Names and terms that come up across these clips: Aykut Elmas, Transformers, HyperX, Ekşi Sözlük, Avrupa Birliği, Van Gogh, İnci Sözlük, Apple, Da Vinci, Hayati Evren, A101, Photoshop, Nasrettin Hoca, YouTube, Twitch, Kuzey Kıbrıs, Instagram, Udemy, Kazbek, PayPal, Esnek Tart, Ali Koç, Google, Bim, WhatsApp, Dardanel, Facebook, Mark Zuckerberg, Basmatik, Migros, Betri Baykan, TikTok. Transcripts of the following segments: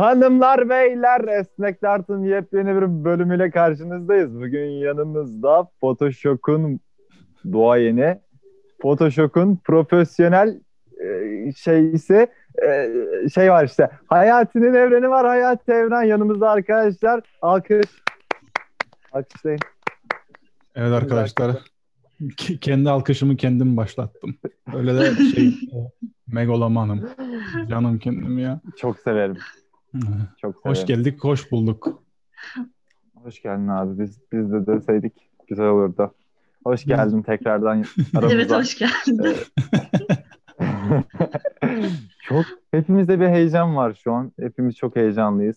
Hanımlar, beyler, Esnek Tart'ın yepyeni bir bölümüyle karşınızdayız. Bugün yanımızda Photoshop'un duayeni, Photoshop'un profesyonel şey var işte. Hayati'nin evreni var. Hayati Evren yanımızda arkadaşlar. Alkışlayın. Evet arkadaşlar. Kendi alkışımı kendim başlattım. Öyle de şey megalomanım. Canım kendim ya. Çok severim. Çok severim. Hoş geldik, hoş bulduk. Hoş geldin abi. Biz de deseydik güzel olurdu. Hoş geldin tekrardan aramıza. Evet, hoş geldin. Çok, hepimizde bir heyecan var şu an. Hepimiz çok heyecanlıyız.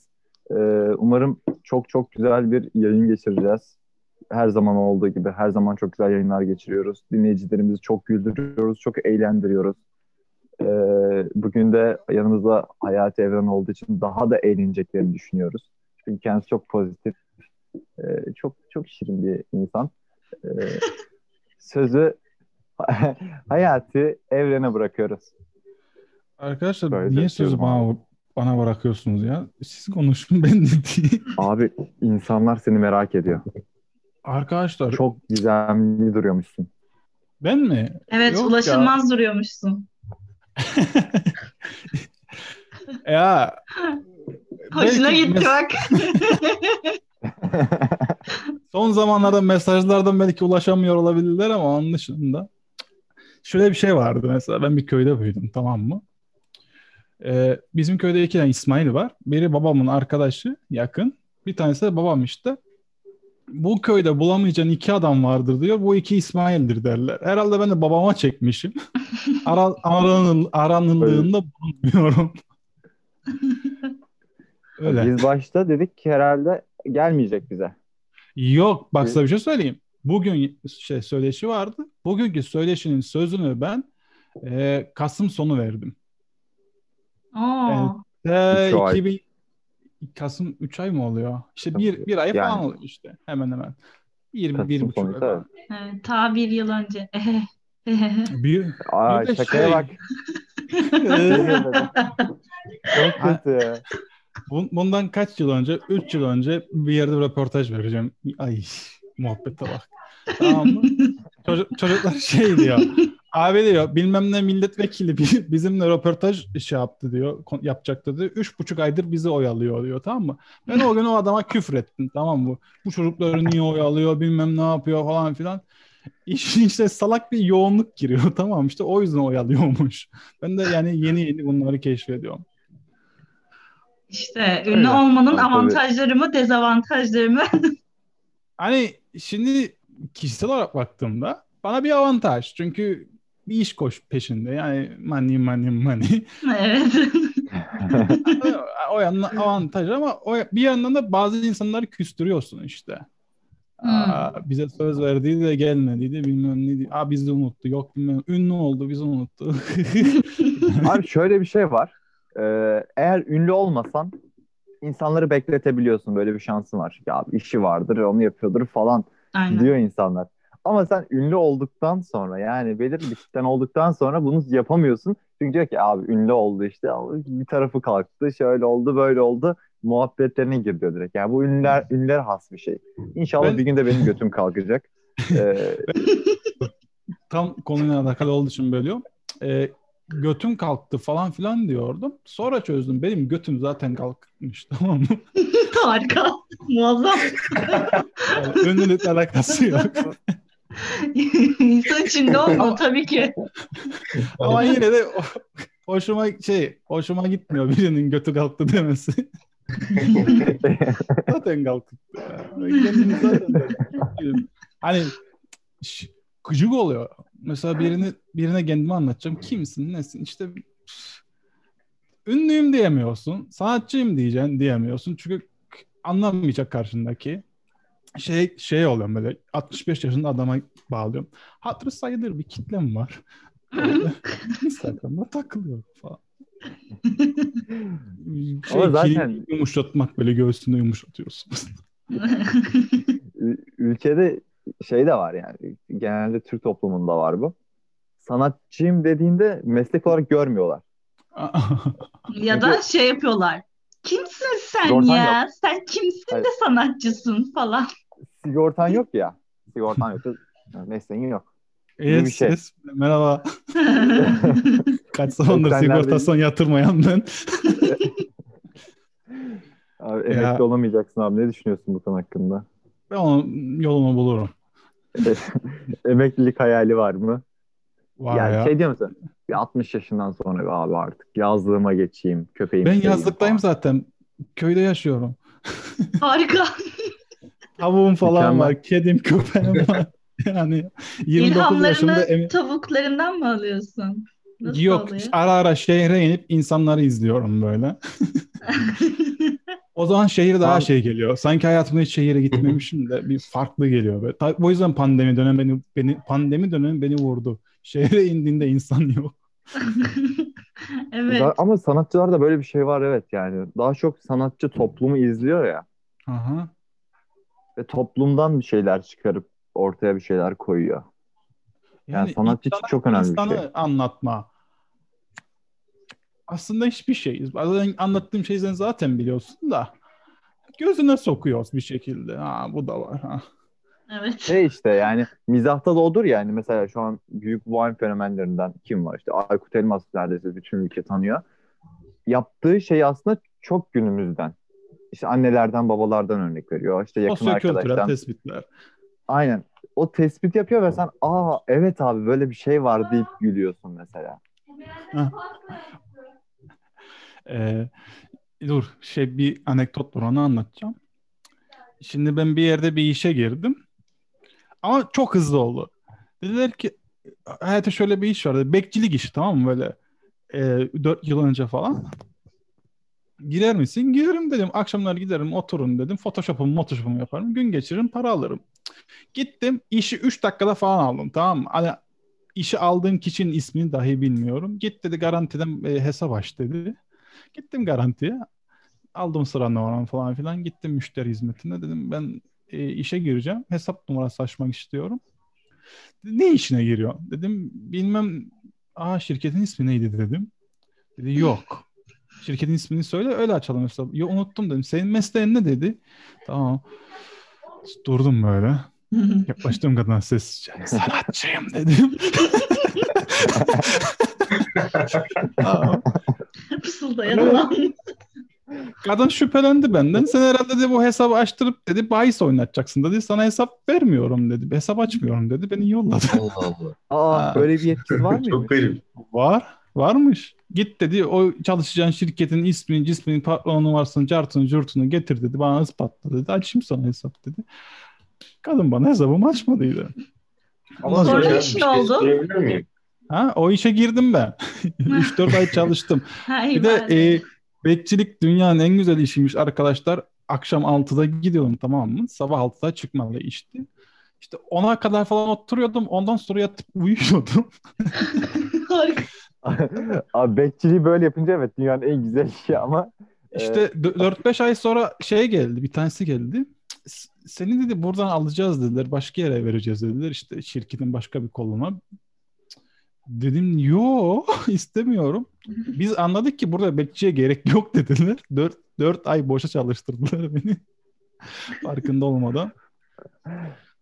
Umarım çok çok güzel bir yayın geçireceğiz. Her zaman olduğu gibi her zaman çok güzel yayınlar geçiriyoruz. Dinleyicilerimizi çok güldürüyoruz, çok eğlendiriyoruz. Bugün de yanımızda Hayati Evren olduğu için daha da eğleneceklerini düşünüyoruz. Çünkü kendisi çok pozitif, çok çok şirin bir insan. Sözü Hayati Evren'e bırakıyoruz. Arkadaşlar böyle niye sözü bana bırakıyorsunuz ya? Siz konuşun, ben de değil. Abi insanlar seni merak ediyor. Arkadaşlar çok gizemli duruyormuşsun. Ben mi? Evet. Yok, ulaşılmaz ya. Duruyormuşsun. Ya. Hoşuna gitti bak. Son zamanlarda mesajlardan belki ulaşamıyor olabilirler ama onun dışında. Şöyle bir şey vardı mesela, ben bir köyde büyüdüm, tamam mı? Bizim köyde iki tane İsmail var. Biri babamın arkadaşı yakın. Bir tanesi de babam işte. Bu köyde bulamayacağın iki adam vardır diyor. Bu iki İsmail'dir derler. Herhalde ben de babama çekmişim. Aranıldığında bulunmuyorum. Öyle. Biz başta dedik ki herhalde gelmeyecek bize. Yok bak, size bir şey söyleyeyim. Bugün söyleşi vardı. Bugünkü söyleşinin sözünü ben Kasım sonu verdim. Evet, 2000 Kasım 3 ay mı oluyor? İşte bir ay falan yani. Oluyor işte. Hemen. 1,5 ay. Ta bir yıl önce. Bir şakaya bak. Çok kötü. Bundan kaç yıl önce? 3 yıl önce bir yerde bir röportaj vereceğim. Ay muhabbete bak. Tamam mı? Çocuklar şey diyor. Abi diyor bilmem ne milletvekili bizimle röportaj yapacaktı diyor. 3,5 aydır bizi oyalıyor diyor, tamam mı? Ben o gün o adama küfrettim, tamam mı? Bu çocukları niye oyalıyor, bilmem ne yapıyor falan filan. İşin işte salak bir yoğunluk giriyor, tamam, işte o yüzden oyalıyormuş. Ben de yani yeni bunları keşfediyorum. İşte ünlü olmanın avantajları mı, dezavantajları mı? Hani şimdi kişisel olarak baktığımda bana bir avantaj. Çünkü bir iş peşinde. Yani money. Evet. O yandan avantaj ama bir yandan da bazı insanları küstürüyorsun işte. Aa, bize söz verdiydi de gelmediydi, bilmem neydi. Aa bizi unuttu. Yok bilmem. Ünlü oldu, bizi unuttu. Abi şöyle bir şey var. Eğer ünlü olmasan insanları bekletebiliyorsun. Böyle bir şansın var. Ya işi vardır, onu yapıyordur falan. Aynen. Diyor insanlar. Ama sen ünlü olduktan sonra, yani belirli bir kişiden olduktan sonra bunu yapamıyorsun. Çünkü diyor ki abi ünlü oldu işte, bir tarafı kalktı, şöyle oldu, böyle oldu. Muhabbetlerine giriyor direkt. Yani bu ünlüler has bir şey. İnşallah bir gün de benim götüm kalkacak. Tam konuyla alakalı olduğu için böyle diyorum. Götüm kalktı falan filan diyordum. Sonra çözdüm. Benim götüm zaten kalkmış, tamam mı? Harika. Muazzam. Yani ünlülükle alakası yok. İnsan içinde olma tabii ki. Ama yine de hoşuma gitmiyor birinin götü kalktı demesi. Zaten kalktı. Kendini zaten. Hani gıcık oluyor. Mesela birine kendimi anlatacağım. Kimsin, nesin? İşte ünlüyüm diyemiyorsun. Sanatçıyım diyemiyorsun. Çünkü anlamayacak karşındaki. Şey oluyor böyle. 65 yaşında adama bağlıyorum. Hatırı sayılır bir kitlem var. Instagram'da takılıyorum falan. Ama zaten yumuşatmak, böyle göğsünü yumuşatıyorsunuz. Ülkede şey de var yani. Genelde Türk toplumunda var bu. Sanatçıyım dediğinde meslek olarak görmüyorlar. Ya da şey yapıyorlar. Kimsin sen sigortan ya? Yok. Sen kimsin de sanatçısın falan. Sigortan yok ya. Sigortan yok. Mesleğin yok. Evet, bir şey. Merhaba. Kaç zamandır sigortasyon yatırmayan ben. Abi, emekli olamayacaksın abi. Ne düşünüyorsun bu konu hakkında? Ben onun yolunu bulurum. Emeklilik hayali var mı? Var yani ya. Şey diyor musun? Bir 60 yaşından sonra abi artık yazlığıma geçeyim. Köpeğim. Ben yazlıktayım falan. Zaten. Köyde yaşıyorum. Harika. Tavuğum falan mükemmel. Var. Kedim, köpeğim var. Yani 29 İlhamlarını yaşımda tavuklarından mı alıyorsun? Nasıl yok. Oluyor? Ara ara şehre inip insanları izliyorum böyle. O zaman şehir daha şey geliyor. Sanki hayatımda hiç şehire gitmemişim de bir farklı geliyor böyle. O yüzden pandemi dönemi beni vurdu. Şehre indiğinde insan yok. Evet. Ama sanatçılarda böyle bir şey var evet yani. Daha çok sanatçı toplumu izliyor ya. Aha. Ve toplumdan bir şeyler çıkarıp ortaya bir şeyler koyuyor. Yani sanatçı için çok önemli bir şey. İnsanı anlatma. Aslında hiçbir şey. Anlattığım şeyi zaten biliyorsun da gözüne sokuyoruz bir şekilde. Ha bu da var ha. Evet. Şey işte yani mizahta da odur yani mesela şu an büyük wine fenomenlerinden kim var işte Aykut Elmas neredeyse bütün ülke tanıyor. Yaptığı şey aslında çok günümüzden. İşte annelerden babalardan örnek veriyor. İşte yakın arkadaştan tespitler. Aynen. O tespit yapıyor ve sen aa evet abi böyle bir şey var deyip gülüyorsun mesela. Dur bir anekdot var onu anlatacağım. Şimdi ben bir yerde bir işe girdim. Ama çok hızlı oldu. Dediler ki Hayati şöyle bir iş vardı. Bekçilik işi tamam mı böyle 4 yıl önce falan. Girer misin? Girerim dedim. Akşamlar giderim otururum dedim. Photoshop'umu yaparım. Gün geçiririm para alırım. Gittim işi 3 dakikada falan aldım tamam mı? Hani işi aldığım kişinin ismini dahi bilmiyorum. Git dedi garantiden hesap aç dedi. Gittim garantiye. Aldım sıra numaramı falan filan. Gittim müşteri hizmetine. Dedim ben işe gireceğim. Hesap numarası açmak istiyorum. Ne işine giriyor? Dedim bilmem. Aa şirketin ismi neydi dedim. Dedi yok. Şirketin ismini söyle öyle açalım hesabı. Yo unuttum dedim. Senin mesleğin ne dedi? Tamam. Durdum böyle. Yaklaştığım kadar sessizce. Sanatçıyım dedim. Tamam. Pısıldayan kadın şüphelendi benden. Sen herhalde dedi bu hesabı açtırıp dedi bahis oynatacaksın dedi. Sana hesap vermiyorum dedi. Hesap açmıyorum dedi. Beni yolladı. Allah Allah. Aa böyle bir yetkisi var mı? Çok garip. Var. Varmış. Git dedi o çalışacağın şirketin ismini, cismini, patron numarasını, cartını, curtunu getir dedi. Bana ispatla dedi. Açayım sana hesap dedi. Kadın bana hesabımı açmadıydı. Ama sonra iş ne oldu? Ha, o işe girdim ben. 3-4 ay çalıştım. Bir de bekçilik dünyanın en güzel işiymiş arkadaşlar. Akşam 6'da gidiyordum tamam mı? Sabah 6'da çıkmalı işti. İşte 10'a kadar falan oturuyordum. Ondan sonra yatıp uyuyordum. Harika. Abi bekçiliği böyle yapınca evet dünyanın en güzel işi ama. İşte 4-5 ay sonra geldi. Bir tanesi geldi. Seni dedi buradan alacağız dediler. Başka yere vereceğiz dediler. İşte şirketin başka bir koluna. Dedim yo istemiyorum. Biz anladık ki burada bekçiye gerek yok dediler. 4 ay boşa çalıştırdılar beni. Farkında olmadan.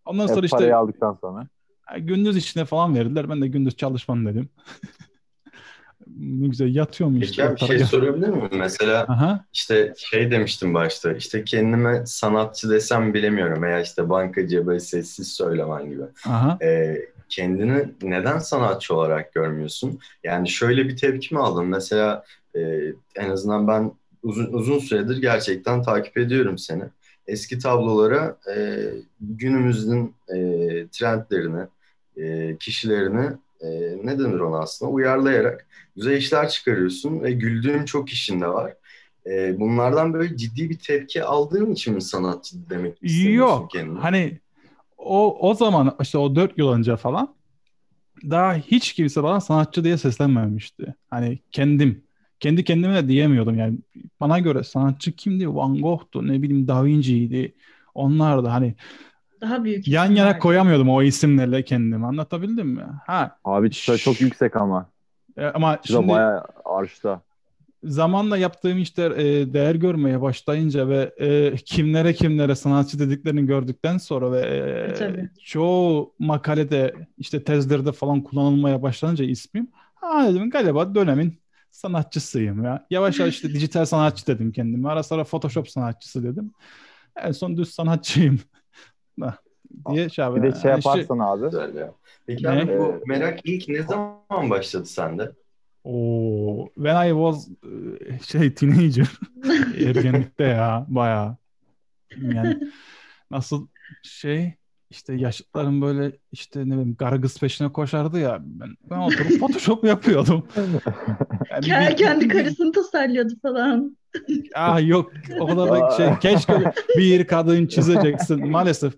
Ondan sonra işte parayı aldıktan sonra. Gündüz işine falan verdiler. Ben de gündüz çalışmam dedim. Ne güzel yatıyorum işte. Peki bir şey sorabilir miyim? Mesela aha. İşte demiştim başta. İşte kendime sanatçı desem bilemiyorum. Veya işte bankacıya böyle sessiz söylemen gibi. Aha. Kendini neden sanatçı olarak görmüyorsun? Yani şöyle bir tepki mi aldın? Mesela en azından ben uzun süredir gerçekten takip ediyorum seni. Eski tablolara günümüzün trendlerini, kişilerini ne denir ona aslında uyarlayarak güzel işler çıkarıyorsun ve güldüğüm çok işin de var. Bunlardan böyle ciddi bir tepki aldığın için mi sanatçı demek istemiyorsun kendine? Yok hani o zaman işte o 4 yıl önce falan daha hiç kimse bana sanatçı diye seslenmemişti. Hani kendi kendime de diyemiyordum yani bana göre sanatçı kimdi? Van Gogh'tu ne bileyim Da Vinci'ydi. Onlar da hani daha büyük yan yana koyamıyordum o isimlerle kendimi. Anlatabildim mi? Ha. Abi çok yüksek ama. Ama şimdi bayağı arşta. zamanla yaptığım işler değer görmeye başlayınca ve kimlere sanatçı dediklerini gördükten sonra ve çoğu makalede, işte tezlerde falan kullanılmaya başlanınca ismim, dedim galiba dönemin sanatçısıyım ya. Yavaş yavaş işte dijital sanatçı dedim kendime. Ara sıra Photoshop sanatçısı dedim. En son düz sanatçıyım. diye bir de şey yaparsan abi. Peki abi bu merak ilk ne zaman başladı sende? When I was teenager. Ergenlikte ya bayağı. Yani nasıl işte yaşlıların böyle işte ne bileyim gargız peşine koşardı ya. Ben oturup Photoshop yapıyordum. Yani kendi karısını tasarlıyordu falan. Yok o kadar keşke bir kadın çizeceksin. Maalesef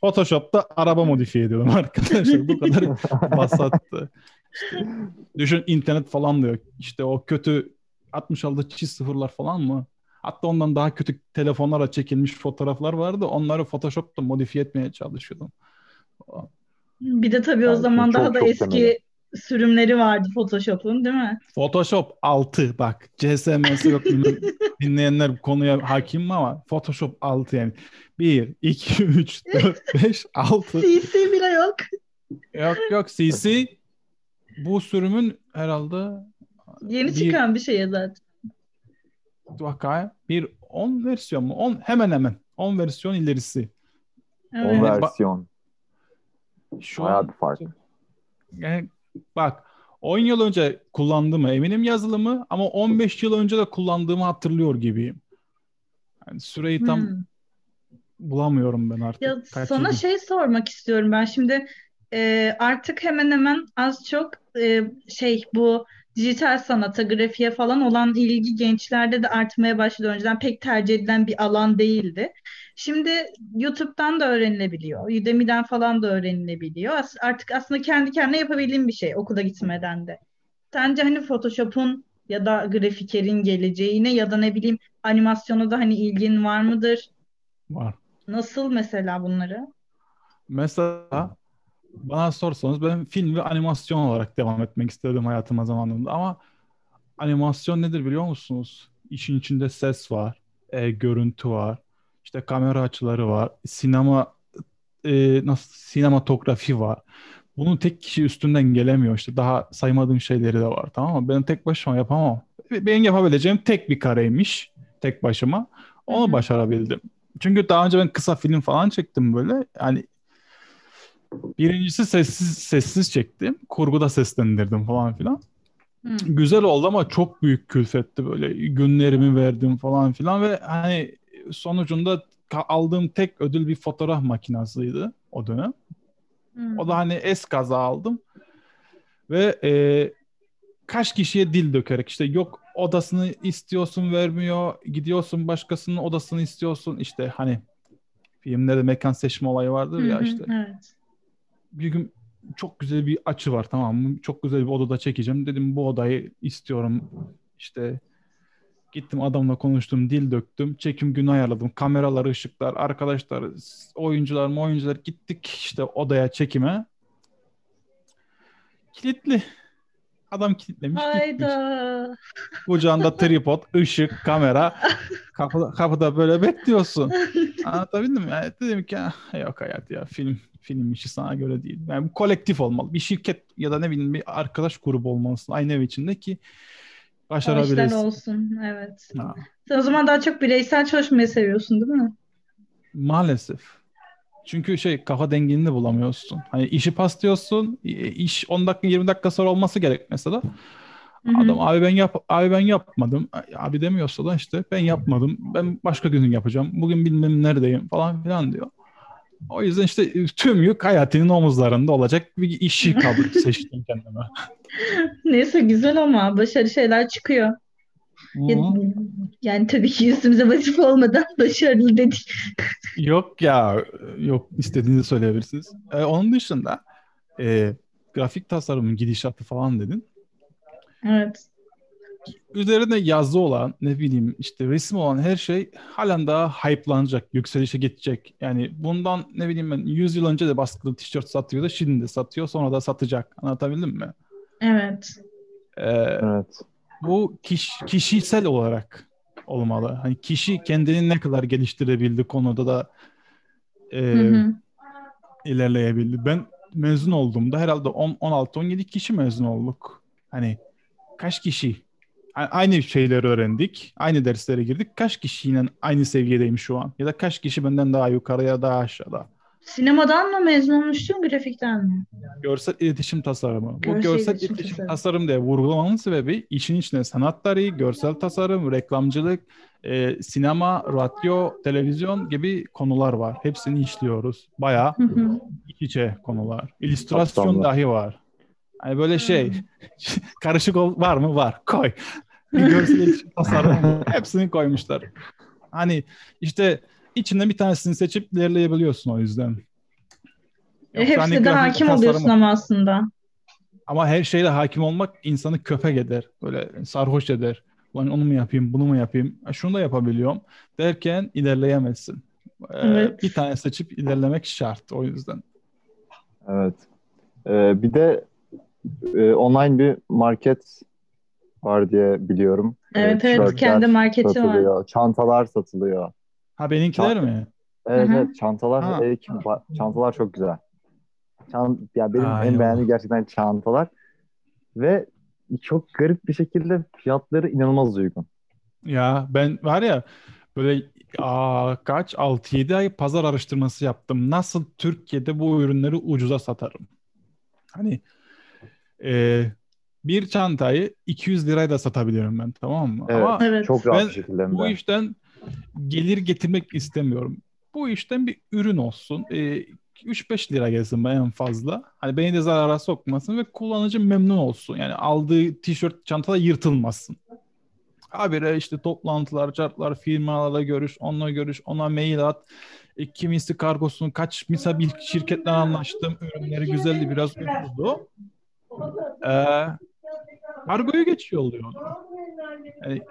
Photoshop'ta araba modifiye ediyorum arkadaşlar. Bu kadar basattı. İşte, düşün internet falan diyor. İşte o kötü 66 çiz sıfırlar falan mı? Hatta ondan daha kötü telefonlara çekilmiş fotoğraflar vardı. Onları Photoshop'ta modifiye etmeye çalışıyordum. Bir de tabii o zaman daha da eski temeli sürümleri vardı Photoshop'un, değil mi? Photoshop 6 bak. CSM'si yok. Dinleyenler bu konuya hakim mi ama Photoshop 6 yani. 1, 2, 3, 4, 5, 6. CC bile yok. Yok CC bu sürümün herhalde yeni çıkan bir şeye zaten. Vakaya bir 10 versiyon mu? 10, hemen 10 versiyon ilerisi. Evet. 10 versiyon. Şu bayağı bir fark. Yani bak 10 yıl önce kullandığımı eminim yazılımı ama 15 yıl önce de kullandığımı hatırlıyor gibiyim. Yani süreyi tam bulamıyorum ben artık. Ya, sana sormak istiyorum ben şimdi artık hemen az çok bu dijital sanata, grafiğe falan olan ilgi gençlerde de artmaya başladı. Önceden pek tercih edilen bir alan değildi. Şimdi YouTube'dan da öğrenilebiliyor. Udemy'den falan da öğrenilebiliyor. Artık aslında kendi kendine yapabildiğim bir şey okula gitmeden de. Sence Photoshop'un ya da grafikerin geleceğine ya da animasyona da ilgin var mıdır? Var. Nasıl mesela bunları? Mesela bana sorsanız ben film ve animasyon olarak devam etmek istedim hayatıma zamanında ama animasyon nedir biliyor musunuz? İşin içinde ses var, görüntü var, işte kamera açıları var, sinematografi var. Bunun tek kişi üstünden gelemiyor işte daha saymadığım şeyleri de var, tamam mı? Ben tek başıma yapamam. Benim yapabileceğim tek bir kareymiş tek başıma. Onu başarabildim. Çünkü daha önce ben kısa film falan çektim böyle yani. Birincisi sessiz çektim. Kurguda seslendirdim falan filan. Güzel oldu ama çok büyük külfetti böyle. Günlerimi verdim falan filan ve sonucunda aldığım tek ödül bir fotoğraf makinasıydı o dönem. O da eskaza aldım. Ve kaç kişiye dil dökerek işte yok odasını istiyorsun vermiyor. Gidiyorsun başkasının odasını istiyorsun. İşte filmlerde mekan seçme olayı vardır ya işte. Evet. Bir gün çok güzel bir açı var, tamam mı? Çok güzel bir odada çekeceğim. Dedim bu odayı istiyorum. İşte gittim adamla konuştum, dil döktüm. Çekim günü ayarladım. Kameralar, ışıklar, arkadaşlar, oyuncular gittik işte odaya çekime. Kilitli. Adam kilitlemiş. Hayda. Kucağında tripod, ışık, kamera. Kapıda böyle bekliyorsun. Anlatabildim mi? Yani dedim ki yok hayat ya film işi sana göre değil. Yani bu kolektif olmalı. Bir şirket ya da bir arkadaş grubu olmalısın. Aynı ev içinde ki başarabilirsin. O işten olsun. Evet. Sen o zaman daha çok bireysel çalışmayı seviyorsun değil mi? Maalesef. Çünkü kafa dengini de bulamıyorsun. İşi paslıyorsun. İş 10 dakika 20 dakika sonra olması gerek mesela. Hı-hı. Adam ben yapmadım. Abi demiyorsa da işte ben yapmadım. Ben başka gün yapacağım. Bugün bilmem neredeyim falan filan diyor. O yüzden işte tüm yük hayatının omuzlarında olacak bir işi seçtim kendime. Neyse güzel ama başarı şeyler çıkıyor. Yani tabii ki üstümüze vazife olmadan başarılı dedik. Yok istediğinizi söyleyebilirsiniz. Onun dışında grafik tasarımın gidişatı falan dedin. Evet. Üzerine yazı olan resim olan her şey halen daha hype'lanacak, yükselişe geçecek. Yani bundan 100 yıl önce de baskılı tişört satıyordu, şimdi de satıyor, sonra da satacak. Anlatabildim mi? Evet. Evet. bu kişisel olarak olmalı. Hani kişi kendini ne kadar geliştirebildi konuda da ilerleyebildi. Ben mezun olduğumda herhalde 16-17 kişi mezun olduk. Hani kaç kişi? Aynı şeyleri öğrendik. Aynı derslere girdik. Kaç kişiyle aynı seviyedeyim şu an? Ya da kaç kişi benden daha yukarıya, daha aşağıda? Sinemadan mı mezun olmuştun, grafikten mi? Görsel iletişim tasarımı. Bu görsel iletişim tasarım diye vurgulamanın sebebi işin içine sanatları, görsel tasarım, reklamcılık, sinema, radyo, televizyon gibi konular var. Hepsini işliyoruz. Bayağı iç içe konular. İllüstrasyon dahi var. Yani böyle şey, karışık var mı? Var. Koy. Bir görsel iletişim tasarımı. Hepsini koymuşlar. Hani işte İçinden bir tanesini seçip ilerleyebiliyorsun o yüzden. Hepsine de hakim oluyorsun ama aslında. Ama her şeyle hakim olmak insanı köpek eder. Böyle sarhoş eder. Ulan onu mu yapayım, bunu mu yapayım? Şunu da yapabiliyorum derken ilerleyemezsin. Evet. Bir tane seçip ilerlemek şart o yüzden. Evet. Bir de online bir market var diye biliyorum. Evet evet, kendi marketi satılıyor, var. Çantalar satılıyor. Ha benimkiler mi? Evet, evet çantalar. Çantalar çok güzel. Ya benim en beğendiğim gerçekten çantalar. Ve çok garip bir şekilde fiyatları inanılmaz uygun. Ya ben var ya böyle 6-7 ay pazar araştırması yaptım. Nasıl Türkiye'de bu ürünleri ucuza satarım? Hani bir çantayı 200 liraya da satabiliyorum ben, tamam mı? Evet, ama evet. Çok rahat bir şekilde. Bu işten gelir getirmek istemiyorum. Bu işten bir ürün olsun. 3-5 lira gelsin en fazla. Hani beni de zarara sokmasın ve kullanıcı memnun olsun. Yani aldığı tişört, çantada yırtılmasın. Habire işte toplantılar, çarplar, firmalarla görüş, onunla görüş, ona mail at. Kimisi kargosunu kaç, misal bir şirketle anlaştım. Ürünleri güzeldi, biraz ucuzdu. Kargoyu geçiyor oluyor. Yani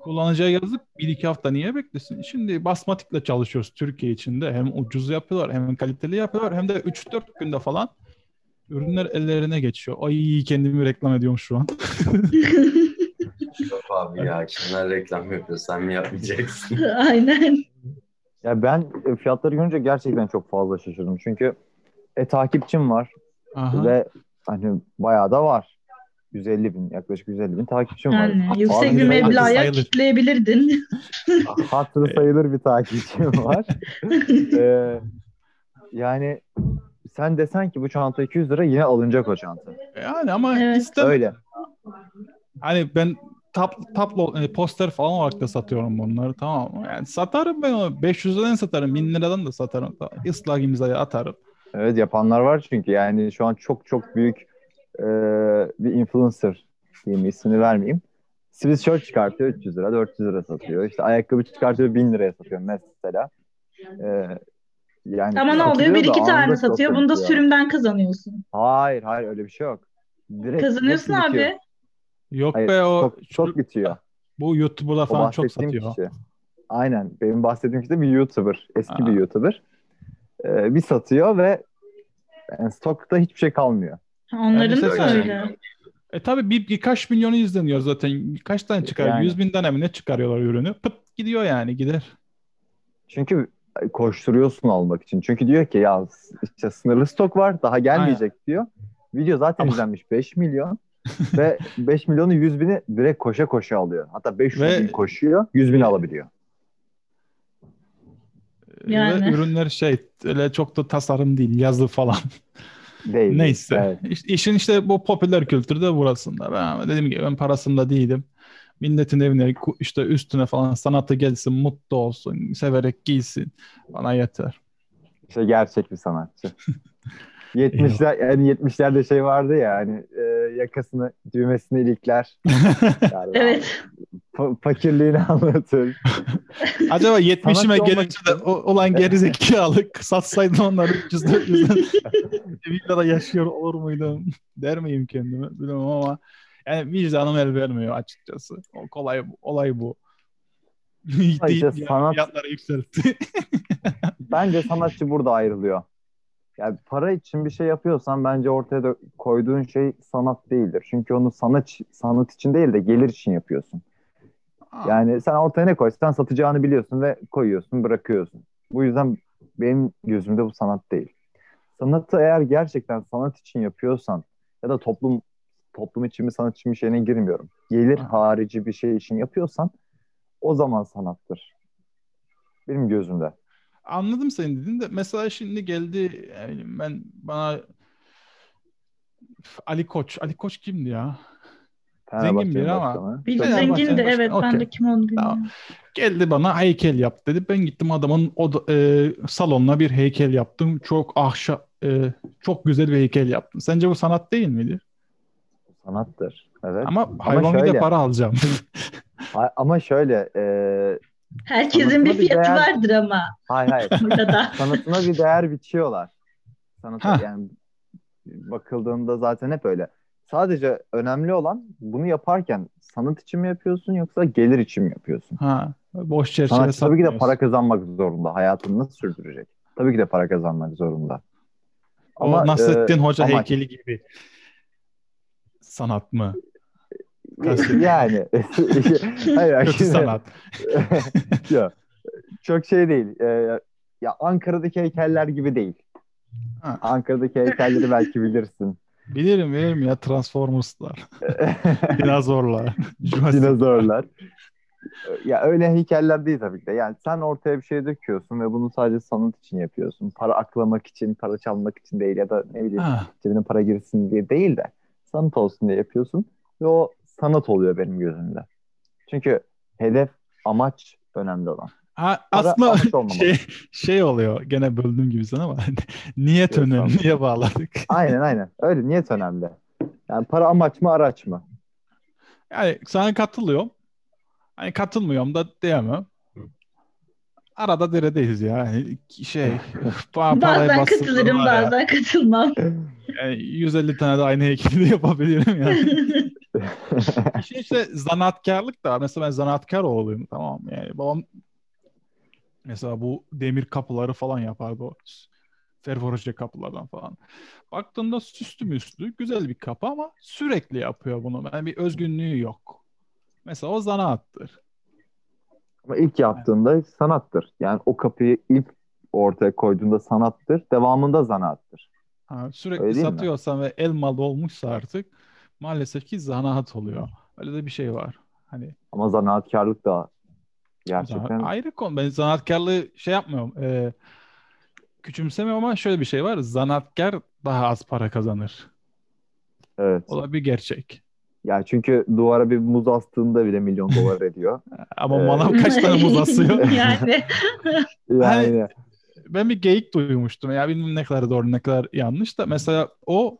kullanıcıya yazıp 1-2 hafta niye beklesin? Şimdi Basmatik'le çalışıyoruz Türkiye içinde. Hem ucuz yapıyorlar, hem kaliteli yapıyorlar, hem de 3-4 günde falan ürünler ellerine geçiyor. Ay kendimi reklam ediyorum şu an. Yok abi ya, kimler reklam yapıyor? Sen mi yapmayacaksın? Aynen. Ya ben fiyatları görünce gerçekten çok fazla şaşırdım. Çünkü takipçim var. Aha. Ve hani bayağı da var. 150.000 yaklaşık 150.000 takipçim var. Yani, yüksek bir meblaya kitleyebilirdin. Hatırı sayılır bir takipçim var. Yani sen desen ki bu çanta 200 lira yine alınacak o çanta. Yani ama evet. Öyle. Hani ben tablo poster falan olarak da satıyorum bunları, tamam mı? Yani satarım ben onu. 500'den satarım, 1000 liradan da satarım. Islak imzayı atarım. Evet, yapanlar var çünkü yani şu an çok çok büyük bir influencer diyeyim, ismini vermeyeyim. Sweatshirt çıkartıyor 300 lira, 400 lira satıyor. İşte ayakkabı çıkartıyor 1000 liraya satıyor mesela. Yani ama ne oluyor? 1-2 tane satıyor. Bunu da sürümden kazanıyorsun. Hayır öyle bir şey yok. Direkt kazanıyorsun abi. Bitiyor. Yok hayır, be o. Çok bitiyor. Bu YouTuber'lar falan çok satıyor. Kişi. Aynen. Benim bahsettiğim kişi de bir YouTuber. Eski bir YouTuber. Bir satıyor ve yani stokta hiçbir şey kalmıyor. Onların da öyle. Tabii birkaç milyonu izleniyor zaten. Kaç tane çıkar? Yani. 100.000'den hemen çıkarıyorlar ürünü. Pıt gidiyor yani, gider. Çünkü koşturuyorsun almak için. Çünkü diyor ki ya işte sınırlı stok var, daha gelmeyecek aynen. diyor. Video zaten izlenmiş 5 milyon. Ve 5 milyonu 100.000'i direkt koşa koşa alıyor. Hatta 500.000 koşuyor, 100.000 alabiliyor. Yani. Ürünler öyle çok da tasarım değil, yazı falan. Değil. Neyse. Evet. İşin işte bu popüler kültürde burasında. Ben dediğim gibi ben parasında değilim. Milletin evine işte üstüne falan sanatı gelsin, mutlu olsun, severek giysin. Bana yeter. İşte gerçek bir sanatçı. 70'lerde vardı ya hani yakasını, düğmesini ilikler. Yani evet. Fakirliğini anlatır. Acaba 70'ime gelince de olan gerizekalı satsaydın onları 300'den villada yaşıyor olur muydum der miyim kendime bilmiyorum ama yani vicdanım el vermiyor açıkçası. O kolay olay bu. Fiyatları yükseltti. Bence sanatçı burada ayrılıyor. Yani para için bir şey yapıyorsan bence ortaya da koyduğun şey sanat değildir. Çünkü onu sanat için değil de gelir için yapıyorsun. Yani sen ortaya ne koysan satacağını biliyorsun ve koyuyorsun, bırakıyorsun. Bu yüzden benim gözümde bu sanat değil. Sanatı eğer gerçekten sanat için yapıyorsan ya da toplum için mi sanat için bir şeyine girmiyorum. Gelir harici bir şey için yapıyorsan o zaman sanattır. Benim gözümde. Anladım senin dediğin de. Mesela şimdi geldi yani bana Ali Koç kimdi ya? Zengin biri ama. Zengindi evet. Okay. Ben de kim onu bilmiyorum. Tamam. Geldi bana heykel yap dedi. Ben gittim adamın salonuna bir heykel yaptım. Çok güzel bir heykel yaptım. Sence bu sanat değil midir? Sanattır. Evet. Ama hayvan şöyle, bir de para alacağım. Ama şöyle... herkesin bir fiyatı vardır ama. Hayır. Sanatına bir değer biçiyorlar. Sanata yani bakıldığında zaten hep öyle. Sadece önemli olan bunu yaparken sanat için mi yapıyorsun yoksa gelir için mi yapıyorsun? Boş çerçeve sanatçı tabii ki de para kazanmak zorunda. Hayatını nasıl sürdürecek? Tabii ki de para kazanmak zorunda. Ama Nasrettin Hoca heykeli gibi sanat mı? Yani hayır, kötü sanat. Yok, çok şey değil. Ya Ankara'daki heykeller gibi değil. Ankara'daki heykelleri belki bilirsin. Bilirim ya, Transformers'lar. Dinozorlar. Dinozorlar. Ya öyle heykeller değil tabii ki de. Yani sen ortaya bir şey döküyorsun ve bunu sadece sanat için yapıyorsun. Para aklamak için, para çalmak için değil ya da ne bileyim cebine para girsin diye değil de sanat olsun diye yapıyorsun. Ve o sanat oluyor benim gözümde. Çünkü hedef, amaç önemli olan. Aslında şey oluyor. Gene böldüğüm gibi sana ama niyet önemli. Niye bağladık? Aynen. Öyle, niyet önemli. Yani para amaç mı, araç mı? Yani sana katılıyorum. Hani katılmıyorum da diyemem. Arada deredeyiz ya. Yani bazen katılırım, bazen katılmam. Yani 150 tane de aynı heykeli de yapabilirim yani. İşte zanaatkarlık da. Mesela ben zanaatkar oğluyum, tamam mı? Yani babam mesela bu demir kapıları falan yapardı, o ferforje kapılardan falan. Baktığında süslü müslü güzel bir kapı ama sürekli yapıyor bunu. Yani bir özgünlüğü yok. Mesela o zanaattır. Ama ilk yaptığında sanattır. Yani o kapıyı ilk ortaya koyduğunda sanattır. Devamında zanaattır. Sürekli satıyorsan ve el malı olmuşsa artık maalesef ki zanaat oluyor. Öyle de bir şey var. Ama zanaatkarlık da gerçekten ayrı konu. Ben zanaatkarlığı yapmıyorum. Küçümsemiyorum ama şöyle bir şey var. Zanaatkar daha az para kazanır. Evet. O da bir gerçek. Ya çünkü duvara bir muz astığında bile milyon dolar ediyor. Ama manav kaç tane muz asıyor? yani. Ben bir geyik duymuştum. Ya bilmiyorum ne kadar doğru, ne kadar yanlış da. Mesela o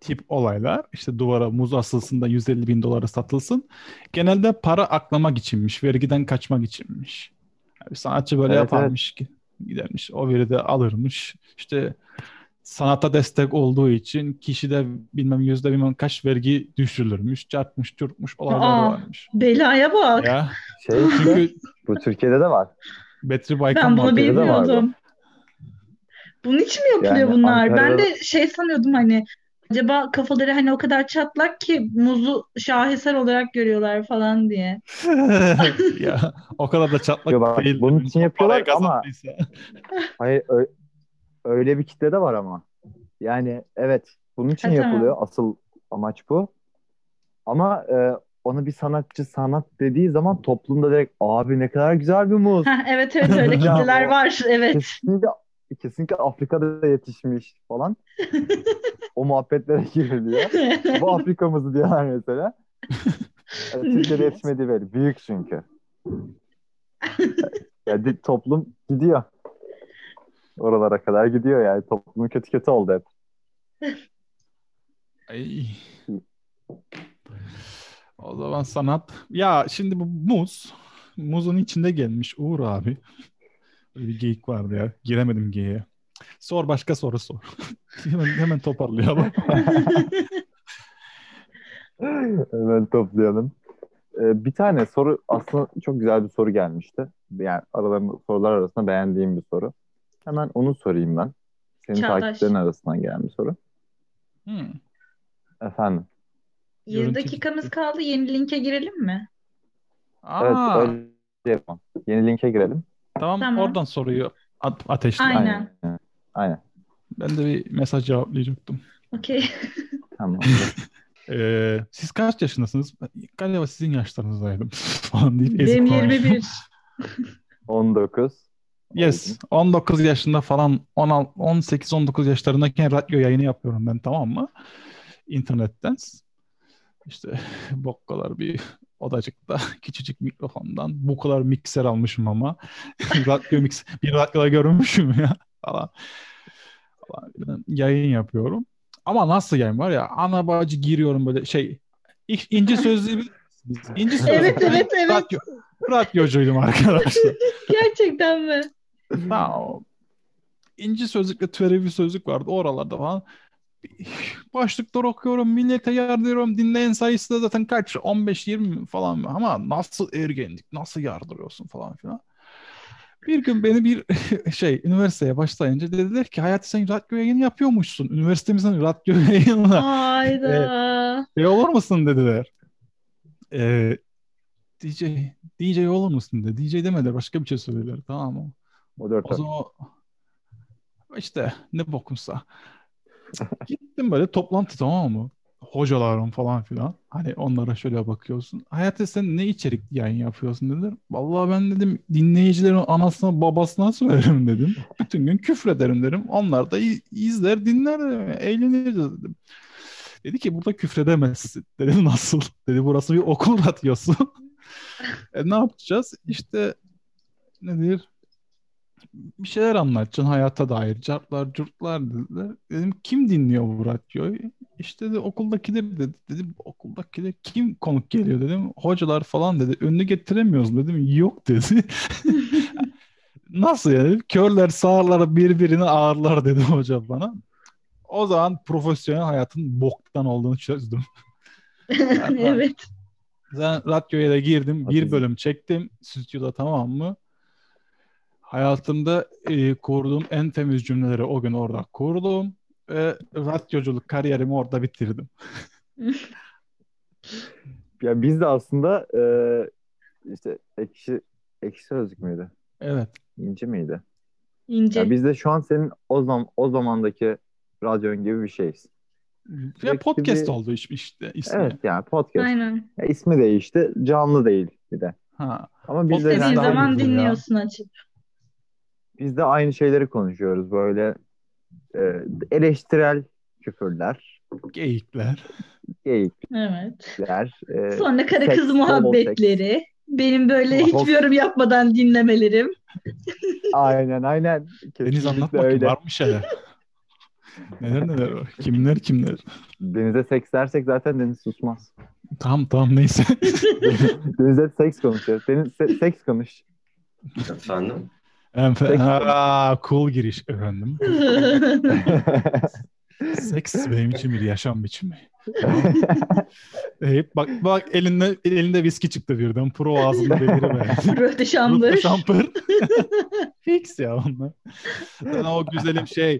tip olaylar, işte duvara muz asılsın da 150 bin dolara satılsın, genelde para aklamak içinmiş, vergiden kaçmak içinmiş. Yani sanatçı böyle yaparmış ki gidermiş, o veri de alırmış. İşte sanata destek olduğu için kişide bilmem %bilmem kaç vergi düşürülmüş, çarpmış, çırpmış olaylar varmış. Belaya bak. Ya, çünkü bu Türkiye'de de var. Betri Baykan Markı'da da var. Bunun için mi yapılıyor yani bunlar? Ankara'da... Ben de sanıyordum acaba kafaları o kadar çatlak ki muzu şaheser olarak görüyorlar falan diye. Ya o kadar da çatlak değil. Bunun için yapıyorlar ama hayır, öyle bir kitle de var ama. Yani evet, bunun için yapılıyor. Asıl amaç bu. Ama ona bir sanatçı sanat dediği zaman toplumda direkt abi ne kadar güzel bir muz. Evet öyle kitleler var. Evet. Kesinlikle Afrika'da yetişmiş falan. O muhabbetlere giriliyor. Bu Afrika'mızı diyorlar mesela. Türkiye'de yetişmediği belli. Büyük çünkü. Yani toplum gidiyor. Oralara kadar gidiyor yani. Toplum kötü oldu hep. O zaman sanat. Ya şimdi bu muz. Muzun içinde gelmiş Uğur abi. Bir geyik vardı ya. Giremedim geyiğe. Sor, başka soru sor. Hemen toparlayalım. Hemen toplayalım. Bir tane soru, aslında çok güzel bir soru gelmişti. Yani sorular arasında beğendiğim bir soru. Hemen onu sorayım ben. Senin Çağdaş. Takipçilerin arasından gelen bir soru. Efendim? 7 dakikamız kaldı. Yeni linke girelim mi? Evet. Yeni linke girelim. Tamam. Oradan soruyu ateşleyelim. Aynen. Ben de bir mesaj cevaplayacaktım. Okey. Tamam. Siz kaç yaşındasınız? Galiba sizin yaşlarınızdaydım. Benim 21. 19. Yes. 19 yaşında falan 18-19 yaşlarındayken radyo yayını yapıyorum ben, tamam mı? İnternetten. İşte bu kadar bir odacıkta küçücük mikrofondan bu kadar mikser almışım ama bir radyo görmüşüm ya falan. Yayın yapıyorum. Ama nasıl yayın var ya? Ana bacı giriyorum böyle şey. İnci Sözlüğü. İnci Sözlüğü. Evet. Radyocuydum arkadaşlar. Gerçekten mi? Tamam. İnci Sözlük'le Türevi Sözlük vardı. Oralarda falan. Başlıklar okuyorum. Millete yardırıyorum. Dinleyen sayısı da zaten kaç? 15-20 falan. Ama nasıl ergenlik? Nasıl yardırıyorsun falan filan. Bir gün beni bir üniversiteye başlayınca dediler ki Hayati sen radyo yayını yapıyormuşsun. Üniversitemizin radyo yayınına. Hayda. Olur musun dediler. DJ olur musun dedi. DJ demediler. Başka bir şey söylediler. Tamam mı? O zaman işte ne bokumsa. Gittim böyle toplantı, tamam mı? Hocalarım falan filan. Hani onlara şöyle bakıyorsun. Hayati sen ne içerik yayın yapıyorsun dediler. Vallahi ben dedim dinleyicilerin anasına babasına söylerim dedim. Bütün gün küfrederim dedim. Onlar da izler dinler dedim. Eğleniriz dedim. Dedi ki burada küfredemezsin. Dedim nasıl? Dedi burası bir okul radyosu. Ne yapacağız? İşte nedir? Bir şeyler anlatacaksın hayata dair. Cartlar, curtlar dediler. Dedim kim dinliyor bu radyoyu? İşte de okuldakiler dedi. Dedim okuldakiler kim konuk geliyor dedim. Hocalar falan dedi. Önünü getiremiyoruz dedim. Yok dedi. Nasıl yani? Körler sağırlar birbirine ağırlar dedi hoca bana. O zaman profesyonel hayatın boktan olduğunu çözdüm. Evet. Ben radyoya da girdim. Hadi. Bir bölüm çektim. Stüdyoda, tamam mı? Hayatımda kurduğum en temiz cümleleri o gün orada kurdum. Radyoculuk kariyerimi orada bitirdim. Ya biz de aslında işte ekşi sözlük müydü? Evet. İnci miydi? İnci. Ya biz de şu an senin o zamandaki radyon gibi bir şeyiz. Ya podcast gibi... oldu işte ismi. Evet yani podcast. Aynen. Ya ismi değişti. Canlı değil bir de. Ha. Ama biz de zaman dinliyorsun ya. Açık. Biz de aynı şeyleri konuşuyoruz böyle eleştirel küfürler. Geyikler. Evet. Sonra karı kız muhabbetleri. Seks. Benim böyle hiçbir yorum yapmadan dinlemelerim. Aynen. Deniz anlatmak ki varmış hele. Neler var. Kimler. Deniz'e seks dersek zaten Deniz susmaz. Tamam neyse. Deniz'e seks konuşuyoruz. Deniz seks konuş. Efendim? Cool giriş efendim. Seks benim için bir yaşam biçimi. Bak elinde viski çıktı birden. Pro ağzında belirme. Pro de şampır. Fix ya onlar. Yani o güzelim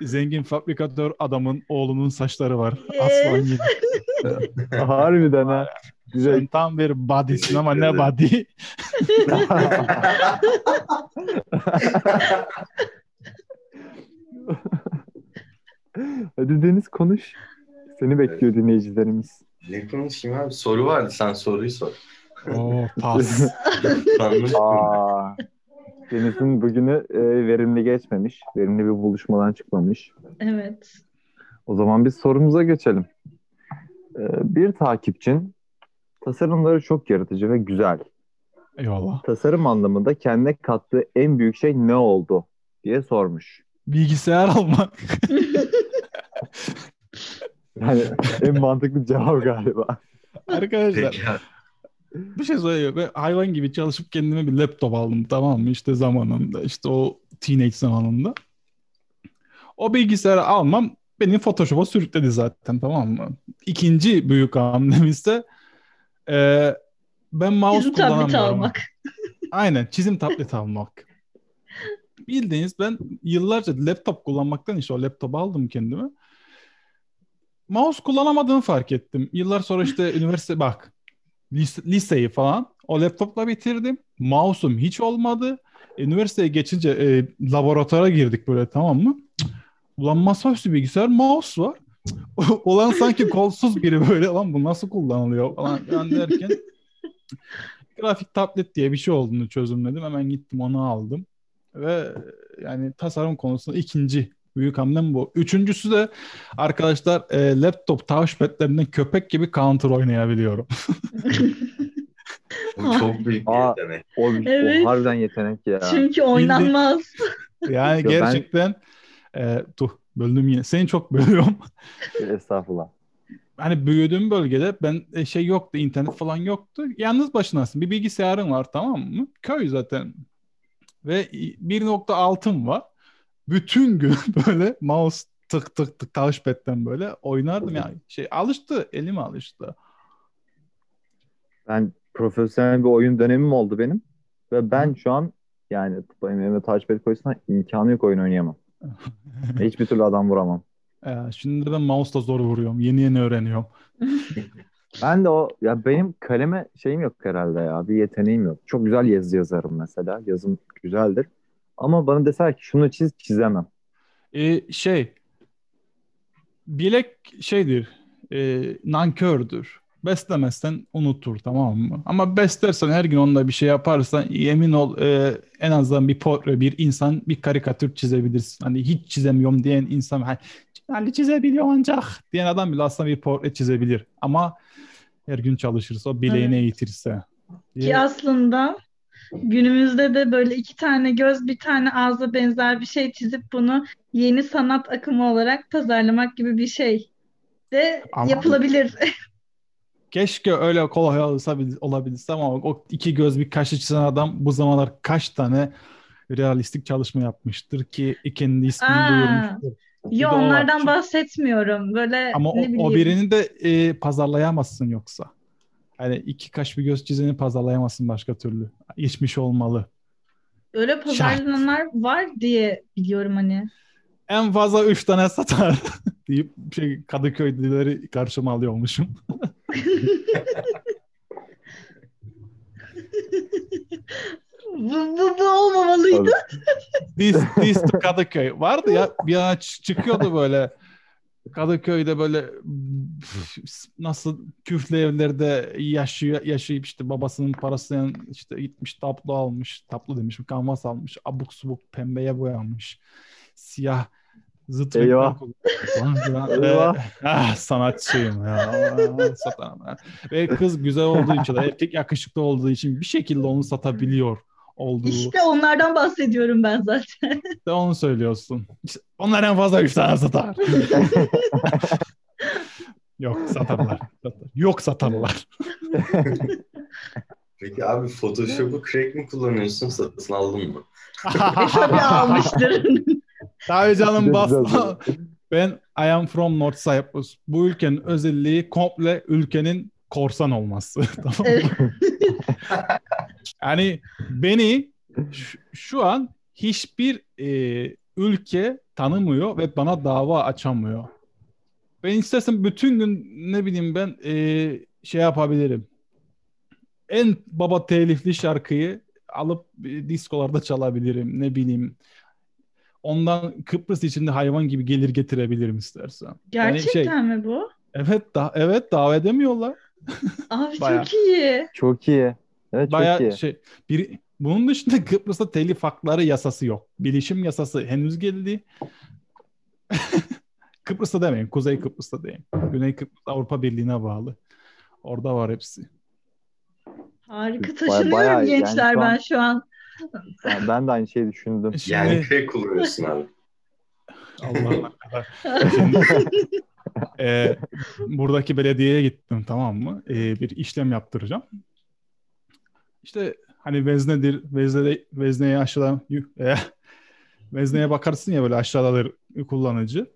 zengin fabrikatör adamın oğlunun saçları var. Aslan gibi. Harbiden ha. Güzel. Sen tam bir body'sin ama ne body? Hadi Deniz konuş. Seni bekliyor dinleyicilerimiz. Ne konuşayım abi? Soru vardı. Sen soruyu sor. Pas. Deniz'in bugünü verimli geçmemiş. Verimli bir buluşmadan çıkmamış. Evet. O zaman biz sorumuza geçelim. Bir takipçin tasarımları çok yaratıcı ve güzel. Eyvallah. Tasarım anlamında kendine kattığı en büyük şey ne oldu diye sormuş. Bilgisayar almak. Yani en mantıklı cevap galiba. Arkadaşlar bir şey söyleyeyim. Ben hayvan gibi çalışıp kendime bir laptop aldım, tamam mı? İşte zamanında o teenage zamanında. O bilgisayarı almam beni Photoshop'a sürükledi zaten, tamam mı? İkinci büyük hamlem ise ben mouse kullanamıyorum. Çizim tableti almak. Aynen, çizim tableti almak. Bildiğiniz ben yıllarca laptop kullanmaktan işte o laptopu aldım kendime. Mouse kullanamadığımı fark ettim. Yıllar sonra işte üniversite bak liseyi falan o laptopla bitirdim. Mouse'um hiç olmadı. Üniversiteye geçince laboratuvara girdik böyle, tamam mı? Ulan masaüstü bilgisayar mouse var. Ulan sanki kolsuz biri böyle. Ulan bu nasıl kullanılıyor falan derken grafik tablet diye bir şey olduğunu çözümledim. Hemen gittim onu aldım. Ve yani tasarım konusunda ikinci büyük hamlem bu. Üçüncüsü de arkadaşlar laptop touchpad'lerinden köpek gibi counter oynayabiliyorum. Bu çok büyük bir yetenek. O harbiden yetenek ya. Çünkü oynanmaz. Yani gerçekten böldüm yine. Seni çok bölüyorum. Estağfurullah. Hani büyüdüğüm bölgede ben şey yoktu, internet falan yoktu. Yalnız başınasın. Bir bilgisayarın var, tamam mı? Köy zaten. Ve 1.6'm var. Bütün gün böyle mouse tık tık tık touchpad'den böyle oynardım yani. Şey alıştı, elim alıştı. Ben profesyonel bir oyun dönemim oldu benim. Ve ben şu an yani elime touchpad koysan imkanı yok, oyun oynayamam. Hiçbir türlü adam vuramam. Şimdi ben mouse'la zor vuruyorum. Yeni öğreniyorum. Ben de benim kaleme şeyim yok herhalde ya. Bir yeteneğim yok. Çok güzel yazı yazarım mesela. Yazım güzeldir. Ama bana deseler ki şunu çiz, çizemem. Bilek şeydir. Nankördür. Beslemezsen unutur, tamam mı? Ama beslersen, her gün onunla bir şey yaparsan yemin ol en azından bir portre, bir insan, bir karikatür çizebilirsin. Hani hiç çizemiyorum diyen insan, hani çizebiliyor ancak diyen adam bile aslında bir portre çizebilir. Ama her gün çalışırsa, o bileğini eğitirse. Diye. Ki aslında günümüzde de böyle 2 göz, 1 ağza benzer bir şey çizip bunu yeni sanat akımı olarak pazarlamak gibi bir şey de yapılabilir. Keşke öyle kolay olabilse ama o 2 göz bir kaşı çizen adam bu zamanlar kaç tane realistik çalışma yapmıştır ki kendi ismini duyurmuştur. Yo, onlardan bahsetmiyorum. Böyle ama o birini de pazarlayamazsın yoksa. Yani 2 kaş bir göz çizeni pazarlayamazsın başka türlü. Geçmiş olmalı. Öyle pazarlananlar var diye biliyorum hani. En fazla 3 satar deyip Kadıköy'lüleri karşıma alıyormuşum. bu olmamalıydı. This to Kadıköy vardı ya, bir an çıkıyordu böyle Kadıköy'de böyle nasıl küflü evlerde yaşayıp işte babasının parasıyla işte gitmiş taplu demişim kanvas almış, abuk subuk pembeye boyanmış, siyah zıt eyvah. Sanatçıyım ya. Ve kız güzel olduğu için, erkek yakışıklı olduğu için bir şekilde onu satabiliyor olduğu. İşte onlardan bahsediyorum ben zaten. İşte onu söylüyorsun. İşte onlar en fazla 3 satar. Yok satarlar. Yok satarlar. Peki abi Photoshop'u crack mi kullanıyorsun, satın aldın mı? Tabii almıştır. Tabii canım basma. Ben I am from North Cyprus. Bu ülkenin özelliği komple ülkenin korsan olması. Tamam mı? Yani beni şu an hiçbir ülke tanımıyor ve bana dava açamıyor. Ben istersen bütün gün ne bileyim ben şey yapabilirim. En baba telifli şarkıyı alıp diskolarda çalabilirim. Ne bileyim. Ondan Kıbrıs içinde hayvan gibi gelir getirebilirim istersen. Gerçekten yani mi bu? Evet, evet davet edemiyorlar. Abi çok iyi. Çok iyi. Evet, bayağı çok iyi. Bunun dışında Kıbrıs'ta telif hakları yasası yok. Bilişim yasası henüz geldi. Kıbrıs'ta demeyin, Kuzey Kıbrıs'ta deyin. Güney Kıbrıs Avrupa Birliği'ne bağlı. Orada var hepsi. Harika, taşınıyorum bayağı, gençler yani ben şu an. Yani ben de aynı şeyi düşündüm. Yani crack kullanıyorsun abi. Allah'ına kadar. Buradaki belediyeye gittim, tamam mı? Bir işlem yaptıracağım. İşte hani veznedir, vezneye aşağıdan vezneye bakarsın ya böyle aşağıdadır kullanıcı.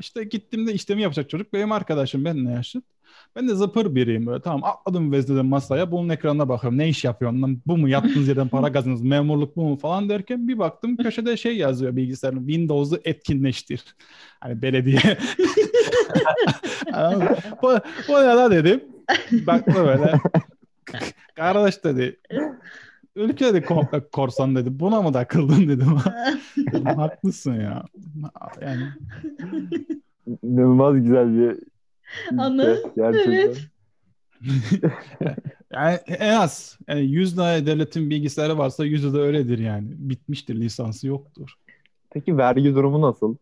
İşte gittim de işlemi yapacak çocuk benim arkadaşım, benimle yaşıt. Ben de zıpır biriyim böyle. Tamam, atladım veznedim masaya. Bunun ekranına bakıyorum. Ne iş yapıyorsun lan? Bu mu? Yattığınız yerden para kazanınız. Memurluk bu mu? Falan derken bir baktım köşede şey yazıyor bilgisayarın. Windows'u etkinleştir. Hani belediye. Bu ne lan dedim. Baktım böyle. Kardeş dedi. Ülke dedi korsan dedi. Buna mı takıldın dedim. Dedim haklısın ya. Yani. İnanılmaz güzel bir anı. Gerçekten. Evet. Yani en az yani 100 tane devletin bilgisayarı varsa 100'ü de öyledir yani. Bitmiştir, lisansı yoktur. Peki vergi durumu nasıl?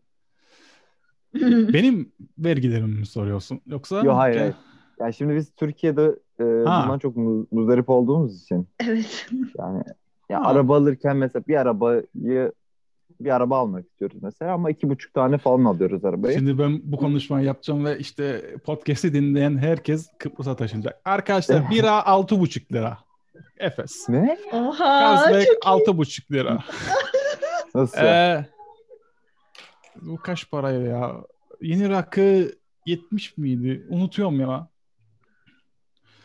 Benim vergilerimi mi soruyorsun? Yoksa? Yok, hayır. Hayır. Yani şimdi biz Türkiye'de bundan çok muzdarip olduğumuz için. Evet. Yani ya araba alırken mesela bir araba almak istiyoruz mesela ama 2,5 tane falan alıyoruz arabayı. Şimdi ben bu konuşmayı yapacağım ve işte podcast'i dinleyen herkes Kıbrıs'a taşınacak. Arkadaşlar bira 6,5 lira. Efes. Ne? Oha. Kazbek 6,5 lira. Nasıl? Bu kaç paraya ya? Yeni rakı 70 miydi? Unutuyorum ya.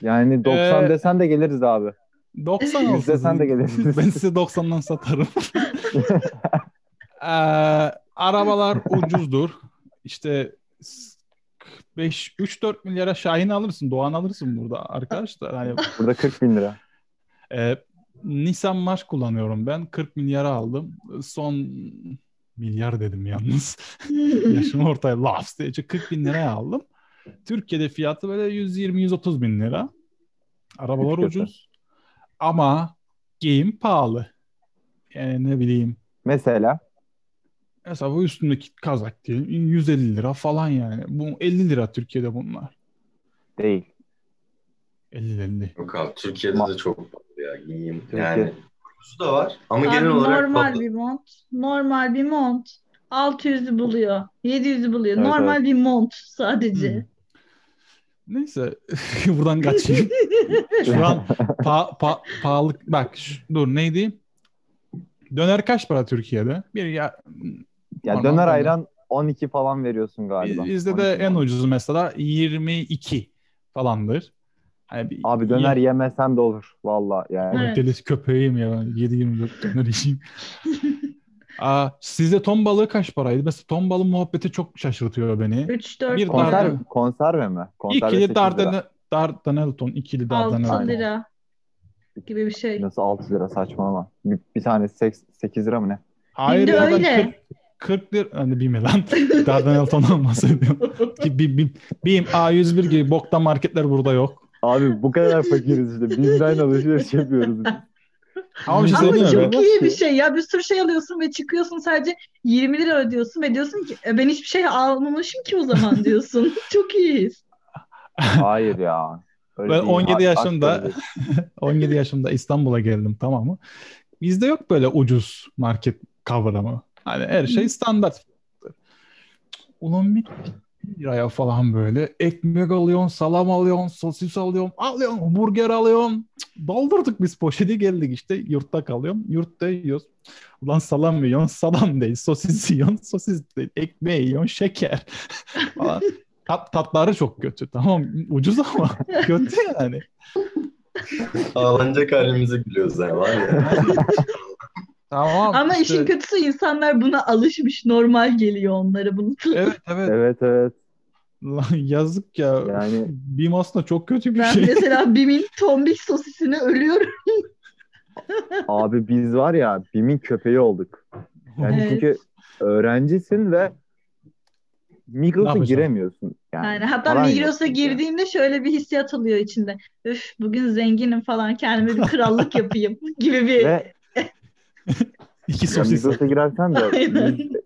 Yani 90 desen de geliriz abi. 90 olsun. Desen de geliriz. Ben size 90'dan satarım. Arabalar ucuzdur. İşte 3-4 milyara Şahin alırsın. Doğan alırsın burada arkadaşlar. Hani burada 40 bin lira. Nissan March kullanıyorum ben. 40 milyara aldım. Son milyar dedim yalnız. Yaşım ortaya laps diye. 40 bin liraya aldım. Türkiye'de fiyatı böyle 120-130 bin lira. Arabalar ucuz. Ama giyim pahalı. Yani ne bileyim. Mesela bu üstündeki kazak diyelim 150 lira falan yani. Bu 50 lira Türkiye'de bunlar. Değil. 50. Yok abi Türkiye'de de çok pahalı ya giyim. Yani ucuzu da var ama abi genel olarak normal bir mont. Normal bir mont 600'ü buluyor. 700'ü buluyor. Evet, normal bir mont sadece. Neyse buradan kaçayım. Şu an pahalı bak dur neydi? Döner kaç para Türkiye'de? Döner ayran 12 falan veriyorsun galiba. Bizde de en ucuzu mesela 22 falandır. Hani abi döner yemesen de olur valla yani. Evet. Deli köpeğim ya ben 7-24 döner yiyeyim. Sizde ton balığı kaç paraydı? Mesela ton balığı muhabbeti çok şaşırtıyor beni. 3-4 konserve mi? Konserve ikili Dardanel ton. İkili Dardanel. 6 lira. Gibi bir şey. Nasıl 6 lira saçmalama. Bir tane 8 lira mı ne? Hayır ya öyle. 40 lira. Hani Bim'e lan. Dardanel tondan bahsediyorum. Bim A101 gibi bokta marketler burada yok. Abi bu kadar fakiriz işte. Bim'den alışveriş yapıyoruz. Ama çok iyi bir şey ya. Bir sürü şey alıyorsun ve çıkıyorsun sadece 20 lira ödüyorsun ve diyorsun ki ben hiçbir şey almamışım ki o zaman diyorsun. Çok iyiyiz. Hayır ya. Öyle ben 17 yaşımda İstanbul'a geldim, tamam mı? Bizde yok böyle ucuz market kavramı. Hani her şey standart. Ulan bir liraya falan böyle ekmek alıyorsun, salam alıyorsun, sosis alıyorsun, burger alıyorsun. Doldurduk biz poşeti geldik işte yurtta kalıyorum. Yurtta yiyoruz. Ulan salam yiyorsun, salam değil. Sosis yiyorsun, sosis değil. Ekmeği yiyorsun, şeker falan. Tatları çok kötü. Tamam ucuz ama kötü yani. Ağlanacak halimize gülüyoruz yani var ya. Tamam. Ama işte işin kötüsü insanlar buna alışmış. Normal geliyor onlara bunu. Evet. Lan yazık ya. Yani Bim aslında çok kötü bir şey. Ben mesela Bim'in tombik sosisine ölüyorum. Abi biz var ya Bim'in köpeği olduk. Yani evet. Çünkü öğrencisin ve Migros'a giremiyorsun. Yani hatta Migros'a girdiğinde şöyle bir hissiyat oluyor içinde. Üf bugün zenginim falan kendime bir krallık yapayım gibi bir. Ve Migros'a girersen de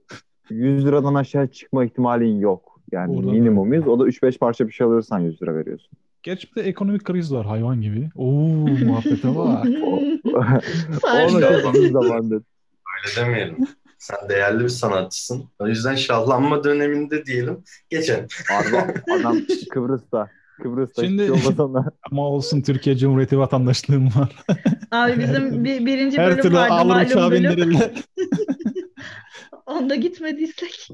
100 liradan aşağı çıkma ihtimalin yok. Yani orada minimum 100. O da 3-5 parça bir şey alırsan 100 lira veriyorsun. Gerçi de ekonomik kriz var hayvan gibi. Ooo muhabbete bak. Onu yapalım zamandır. Öyle demeyelim. Sen değerli bir sanatçısın. O yüzden şahlanma döneminde diyelim. Geçelim. Adam Kıbrıs'ta. Şimdi, ama olsun Türkiye Cumhuriyeti vatandaşlığım var. Abi bizim birinci bölüm vardı. Her türlü alır uçağa bindirirler. Onda gitmediysek.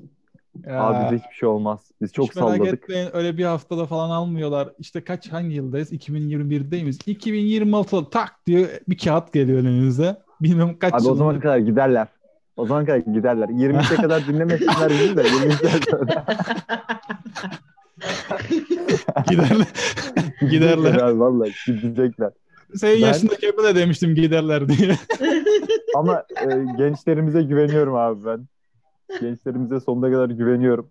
Abi bize hiçbir şey olmaz. Biz çok salladık. Merak etmeyin, öyle bir haftada falan almıyorlar. İşte hangi yıldayız? 2021'deyimiz. 2026 tak diyor bir kağıt geliyor önünüze. Bilmem kaç. Abi o zamana kadar giderler. 23'e kadar dinlemesinler bizi de. 23'e kadar. Giderler. Giderler. Vallahi gidecekler. Senin yaşındaki hep de demiştim giderler diye. Ama gençlerimize güveniyorum abi ben. Gençlerimize sonuna kadar güveniyorum.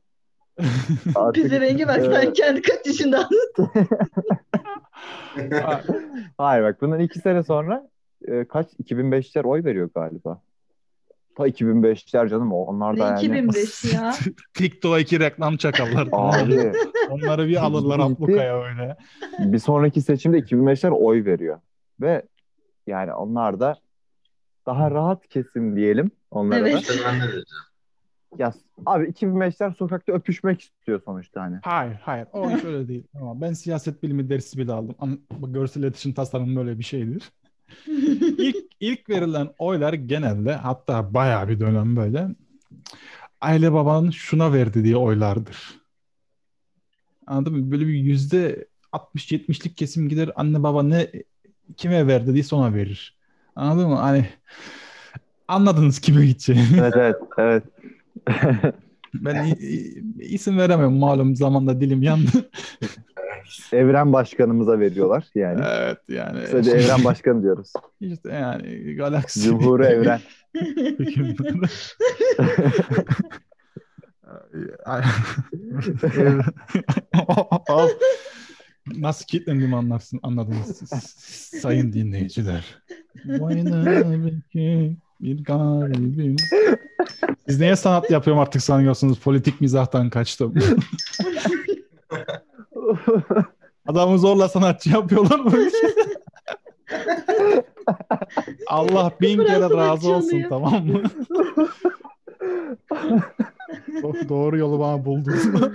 Artık, bize rengi bak sen kendi kaç yaşında anlattın. Hayır bak bundan 2 sene sonra kaç? 2005'ler oy veriyor galiba. Ta 2005'ler canım onlar da yani. 2005 ya. TikTok'a 2 reklam çakarlar. Abi. Onları bir alırlar ablukaya öyle. Bir sonraki seçimde 2005'ler oy veriyor. Ve yani onlar da daha rahat kesim diyelim onlara evet. Da. Evet. Ya abi 2005'ler sokakta öpüşmek istiyor sonuçta hani. Hayır. O şöyle değil. Ama ben siyaset bilimi dersi bile aldım. Görsel iletişim tasarımı böyle bir şeydir. İlk verilen oylar genelde hatta bayağı bir dönem böyle aile babanın şuna verdi diye oylardır. Anladın mı? Böyle bir %60-70'lik kesim gider anne baba ne kime verdi diye sona verir. Anladın mı? Hani anladınız kime gideceğini. Evet. Ben isim veremiyorum malum zamanda dilim yandı. Evren başkanımıza veriyorlar yani. Evet yani. Sadece evren başkanı diyoruz. İşte yani galaksi. Cumhur evren. Nasıl kitlendiğimi anlarsın anladınız sayın dinleyiciler. Bir garibim. Siz neye sanat yapıyorum artık sanıyorsunuz? Politik mizahtan kaçtım. Adamı zorla sanatçı yapıyorlar mı? Allah bin kere razı olsun tamam mı? Doğru yolu bana buldunuz mu?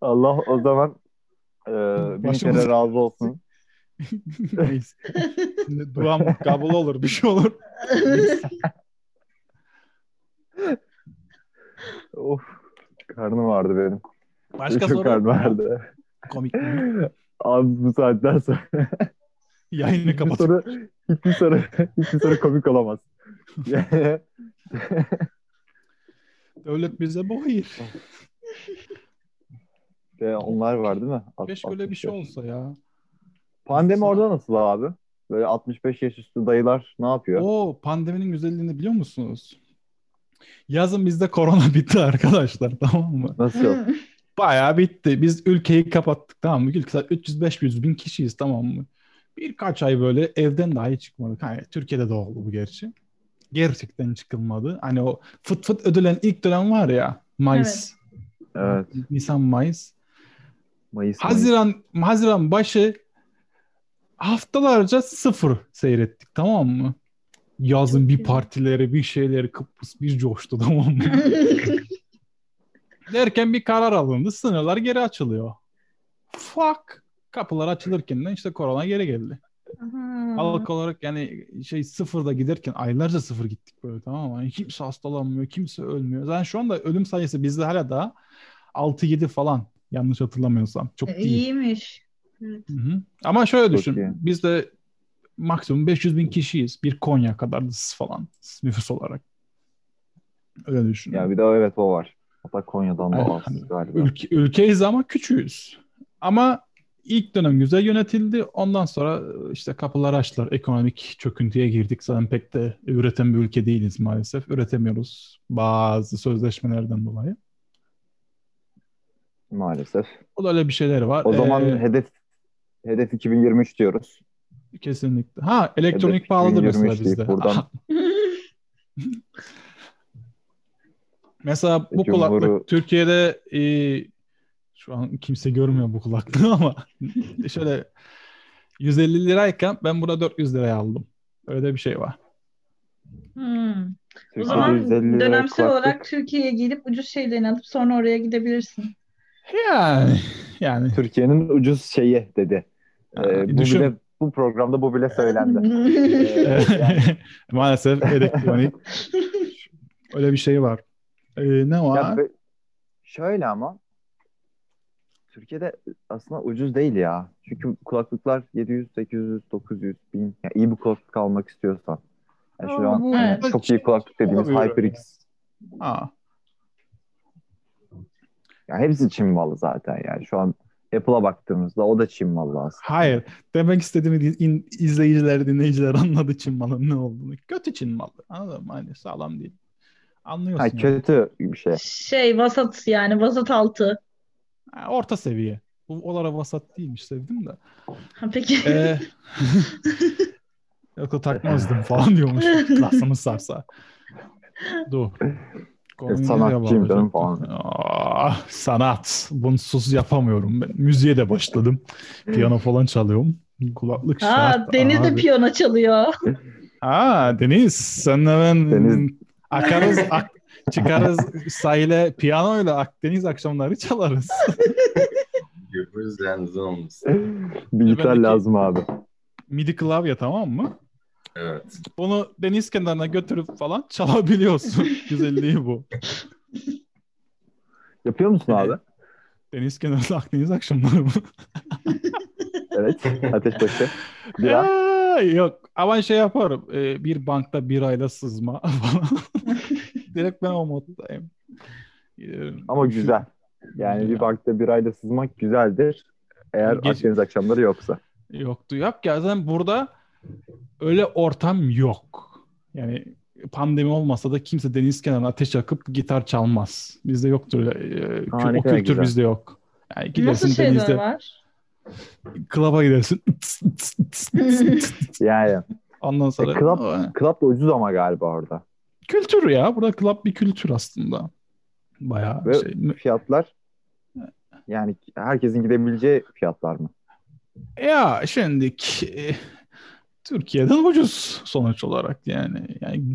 Allah o zaman bin kere razı olsun. Neyse. Şimdi duam kabul olur, bir şey olur. Of, karnım vardı benim. Başka çok soru. Karnım vardı. Komik mi? Abi bu saatten sonra yayını kapat. Hiçbir soru komik olamaz. Devlet bize bu hayır. Onlar var değil mi? Keşke öyle bir şey olsa ya. Pandemi orada nasıl abi? Böyle 65 yaş üstü dayılar ne yapıyor? Pandeminin güzelliğini biliyor musunuz? Yazın bizde korona bitti arkadaşlar tamam mı? Nasıl? Bayağı bitti. Biz ülkeyi kapattık tamam mı? Ülke 300-500 bin kişiyiz tamam mı? Birkaç ay böyle evden dahi çıkmadık. Hani Türkiye'de de oldu bu gerçi. Gerçekten çıkılmadı. Hani o fıt ödülen ilk dönem var ya. Mayıs. Evet. Nisan-Mayıs. Haziran başı haftalarca 0 seyrettik tamam mı? Yazın bir partileri, bir şeyleri Kıbrıs bir coştu tamam mı? Derken bir karar alındı. Sınırlar geri açılıyor. Fuck! Kapılar açılırken de işte korona geri geldi. Halk olarak yani sıfırda giderken aylarca 0 gittik böyle tamam mı? Yani kimse hastalanmıyor, kimse ölmüyor. Yani şu anda ölüm sayısı bizde hala daha 6-7 falan yanlış hatırlamıyorsam. Çok değil. İyiymiş. Evet. Hı-hı. Ama şöyle düşün. Çok iyi. Biz de maksimum 500 bin kişiyiz. Bir Konya kadardız falan nüfus olarak. Öyle düşün. Ya bir de evet o var. Hatta Konya'dan da az galiba. Ülkeyiz ama küçüğüz. Ama ilk dönem güzel yönetildi. Ondan sonra işte kapılar açtılar. Ekonomik çöküntüye girdik. Zaten pek de üreten bir ülke değiliz maalesef. Üretemiyoruz bazı sözleşmelerden dolayı. Maalesef. O da öyle bir şeyler var. O zaman hedef 2023 diyoruz. Kesinlikle. Elektronik pahalıdır mesela bizde. Buradan... mesela bu kulaklık Türkiye'de şu an kimse görmüyor bu kulaklığı ama şöyle 150 lirayken ben burada 400 liraya aldım. Öyle bir şey var. O zaman dönemsel olarak Türkiye'ye gelip ucuz şeylerini alıp sonra oraya gidebilirsin. Yani. Türkiye'nin ucuz şeyi dedi. Bu programda bu bile söylendi. Maalesef elektronik Öyle bir şey var. Ne var? Ya, şöyle ama Türkiye'de aslında ucuz değil ya. Çünkü kulaklıklar 700, 800, 900, 1000. Yani iyi bir kulaklık almak istiyorsan. Yani şu an çok iyi kulaklık dediğimiz HyperX. Ha. Ya hepsi Çin malı zaten yani. Şu an Apple'a baktığımızda o da Çin malı aslında. Hayır. Demek istediğimi izleyiciler, dinleyiciler anladı Çin malı ne olduğunu. Kötü Çin malı. Anladın mı? Hani sağlam değil. Anlıyorsun. Ha, kötü yani. Bir şey. Şey vasat yani vasat altı. Ha, orta seviye. Olara vasat değilmiş sevdim de. Ha, peki. Yok da takmazdım falan diyormuş. Klasımız sarsa. Dur. Sanatçıyım canım falan. Aa, sanat. Bunsuz yapamıyorum ben. Müziğe de başladım. Piyano falan çalıyorum. Kulaklık şart. Deniz de piyano çalıyor. Ha Deniz. Senle ben Deniz. Akarız, çıkarız sahile piyanoyla Akdeniz akşamları çalarız. Görürüz yani zonumuz. Bilgisayar lazım abi. Midi klavye tamam mı? Evet. Bunu deniz kenarına götürüp falan çalabiliyorsun. Güzelliği bu. Yapıyor musun abi? Deniz kenarında Akdeniz akşamları mı? Evet. Ateş başı. Yok. Ama şey yaparım. Bir bankta bir ayda sızma falan. Direkt ben o moddayım. Ama güzel. Yani bir bankta bir ayda sızmak güzeldir. Eğer Akdeniz akşamları yoksa. Yoktu. Yap ki zaten burada öyle ortam yok. Yani pandemi olmasa da kimse deniz kenarına ateş yakıp gitar çalmaz. Bizde yoktur. O kültür güzel. Bizde yok. Yani gidersin nasıl denizde. Var? Klaba gidersin. Yani. Ondan sonra. Klap da ucuz ama galiba orada. Kültür ya. Burada klap bir kültür aslında. Bayağı ve şey. Fiyatlar yani herkesin gidebileceği fiyatlar mı? Ya şimdilik Türkiye'den ucuz sonuç olarak yani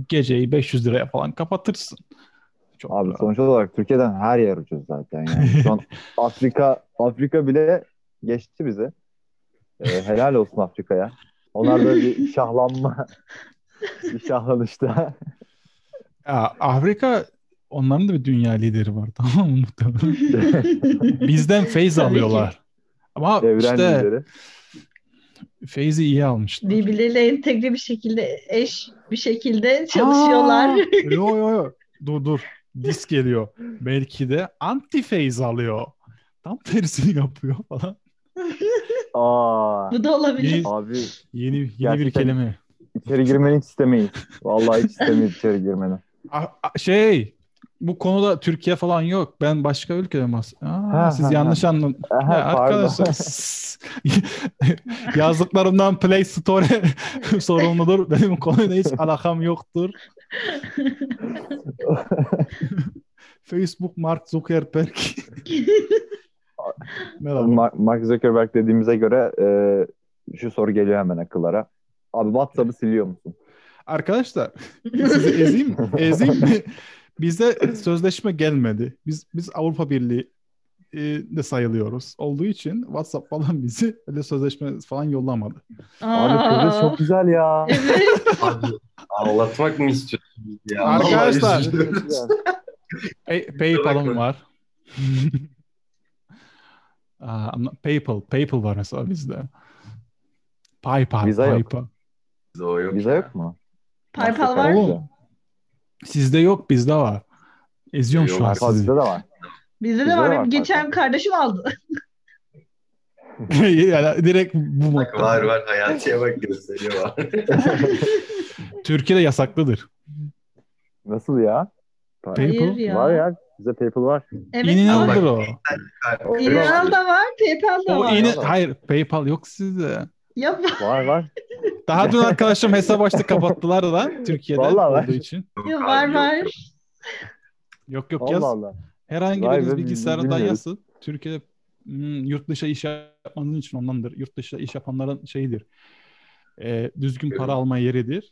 geceyi 500 liraya falan kapatırsın. Çok abi rahat. Sonuç olarak Türkiye'den her yer ucuz zaten yani. Şu an Afrika bile geçti bizi. Helal olsun Afrika'ya. Onlar da bir şahlanma, bir şahlanışta. Ya Afrika onların da bir dünya lideri var tamam mı? Bizden feyz alıyorlar. Ama Evren işte lideri. Feyzi iyi almışlar. Birbirleriyle entegre bir şekilde eş bir şekilde çalışıyorlar. Yo. Dur. Disk geliyor. Belki de anti feyz alıyor. Tam tersini yapıyor falan. Aa. Bu da olabilir. Abi yeni bir kelime. İçeri girmeni hiç istemeyiz. Vallahi hiç istemeyiz içeri girmeni. Bu konuda Türkiye falan yok. Ben başka ülkede siz yanlış anladınız. Arkadaşlar yazdıklarımdan Play Store'e sorumludur. Benim konuyla hiç alakam yoktur. Facebook Mark Zuckerberg. Mark Zuckerberg dediğimize göre şu soru geliyor hemen akıllara. Abi WhatsApp'ı siliyor musun? Arkadaşlar sizi ezeyim mi? Bizde sözleşme gelmedi. Biz Avrupa Birliği de sayılıyoruz. Olduğu için WhatsApp falan bizi öyle sözleşme falan yollamadı. Abi kızı çok güzel ya. Evet. Abi, anlatmak mı istiyorsunuz ya? Arkadaşlar. PayPal'ım var. PayPal var mesela bizde. PayPal. Bize yok mu? PayPal var mı? Sizde yok, bizde var. Eziyorum şu an sizi. Bizde de var. Bizde de var. Geçen kardeşim aldı. Yani direkt bu modda. Var. Hayati'ye bak gösteriyor. Türkiye'de yasaklıdır. Nasıl ya? PayPal ya. Var ya. Bizde PayPal var. Evet, İnanıldır o. İnanıl da var, PayPal da var. Hayır, PayPal yok sizde. Var. Daha dün arkadaşım hesap açtı kapattılar da Türkiye'de olduğu için. Var. Yok Allah yaz. Allah. Herhangi biriniz bilgisayarından yazsın. Türkiye'de yurt dışı iş yapmanız için ondandır. Yurt dışı iş yapanların şeyidir. Düzgün para alma yeridir.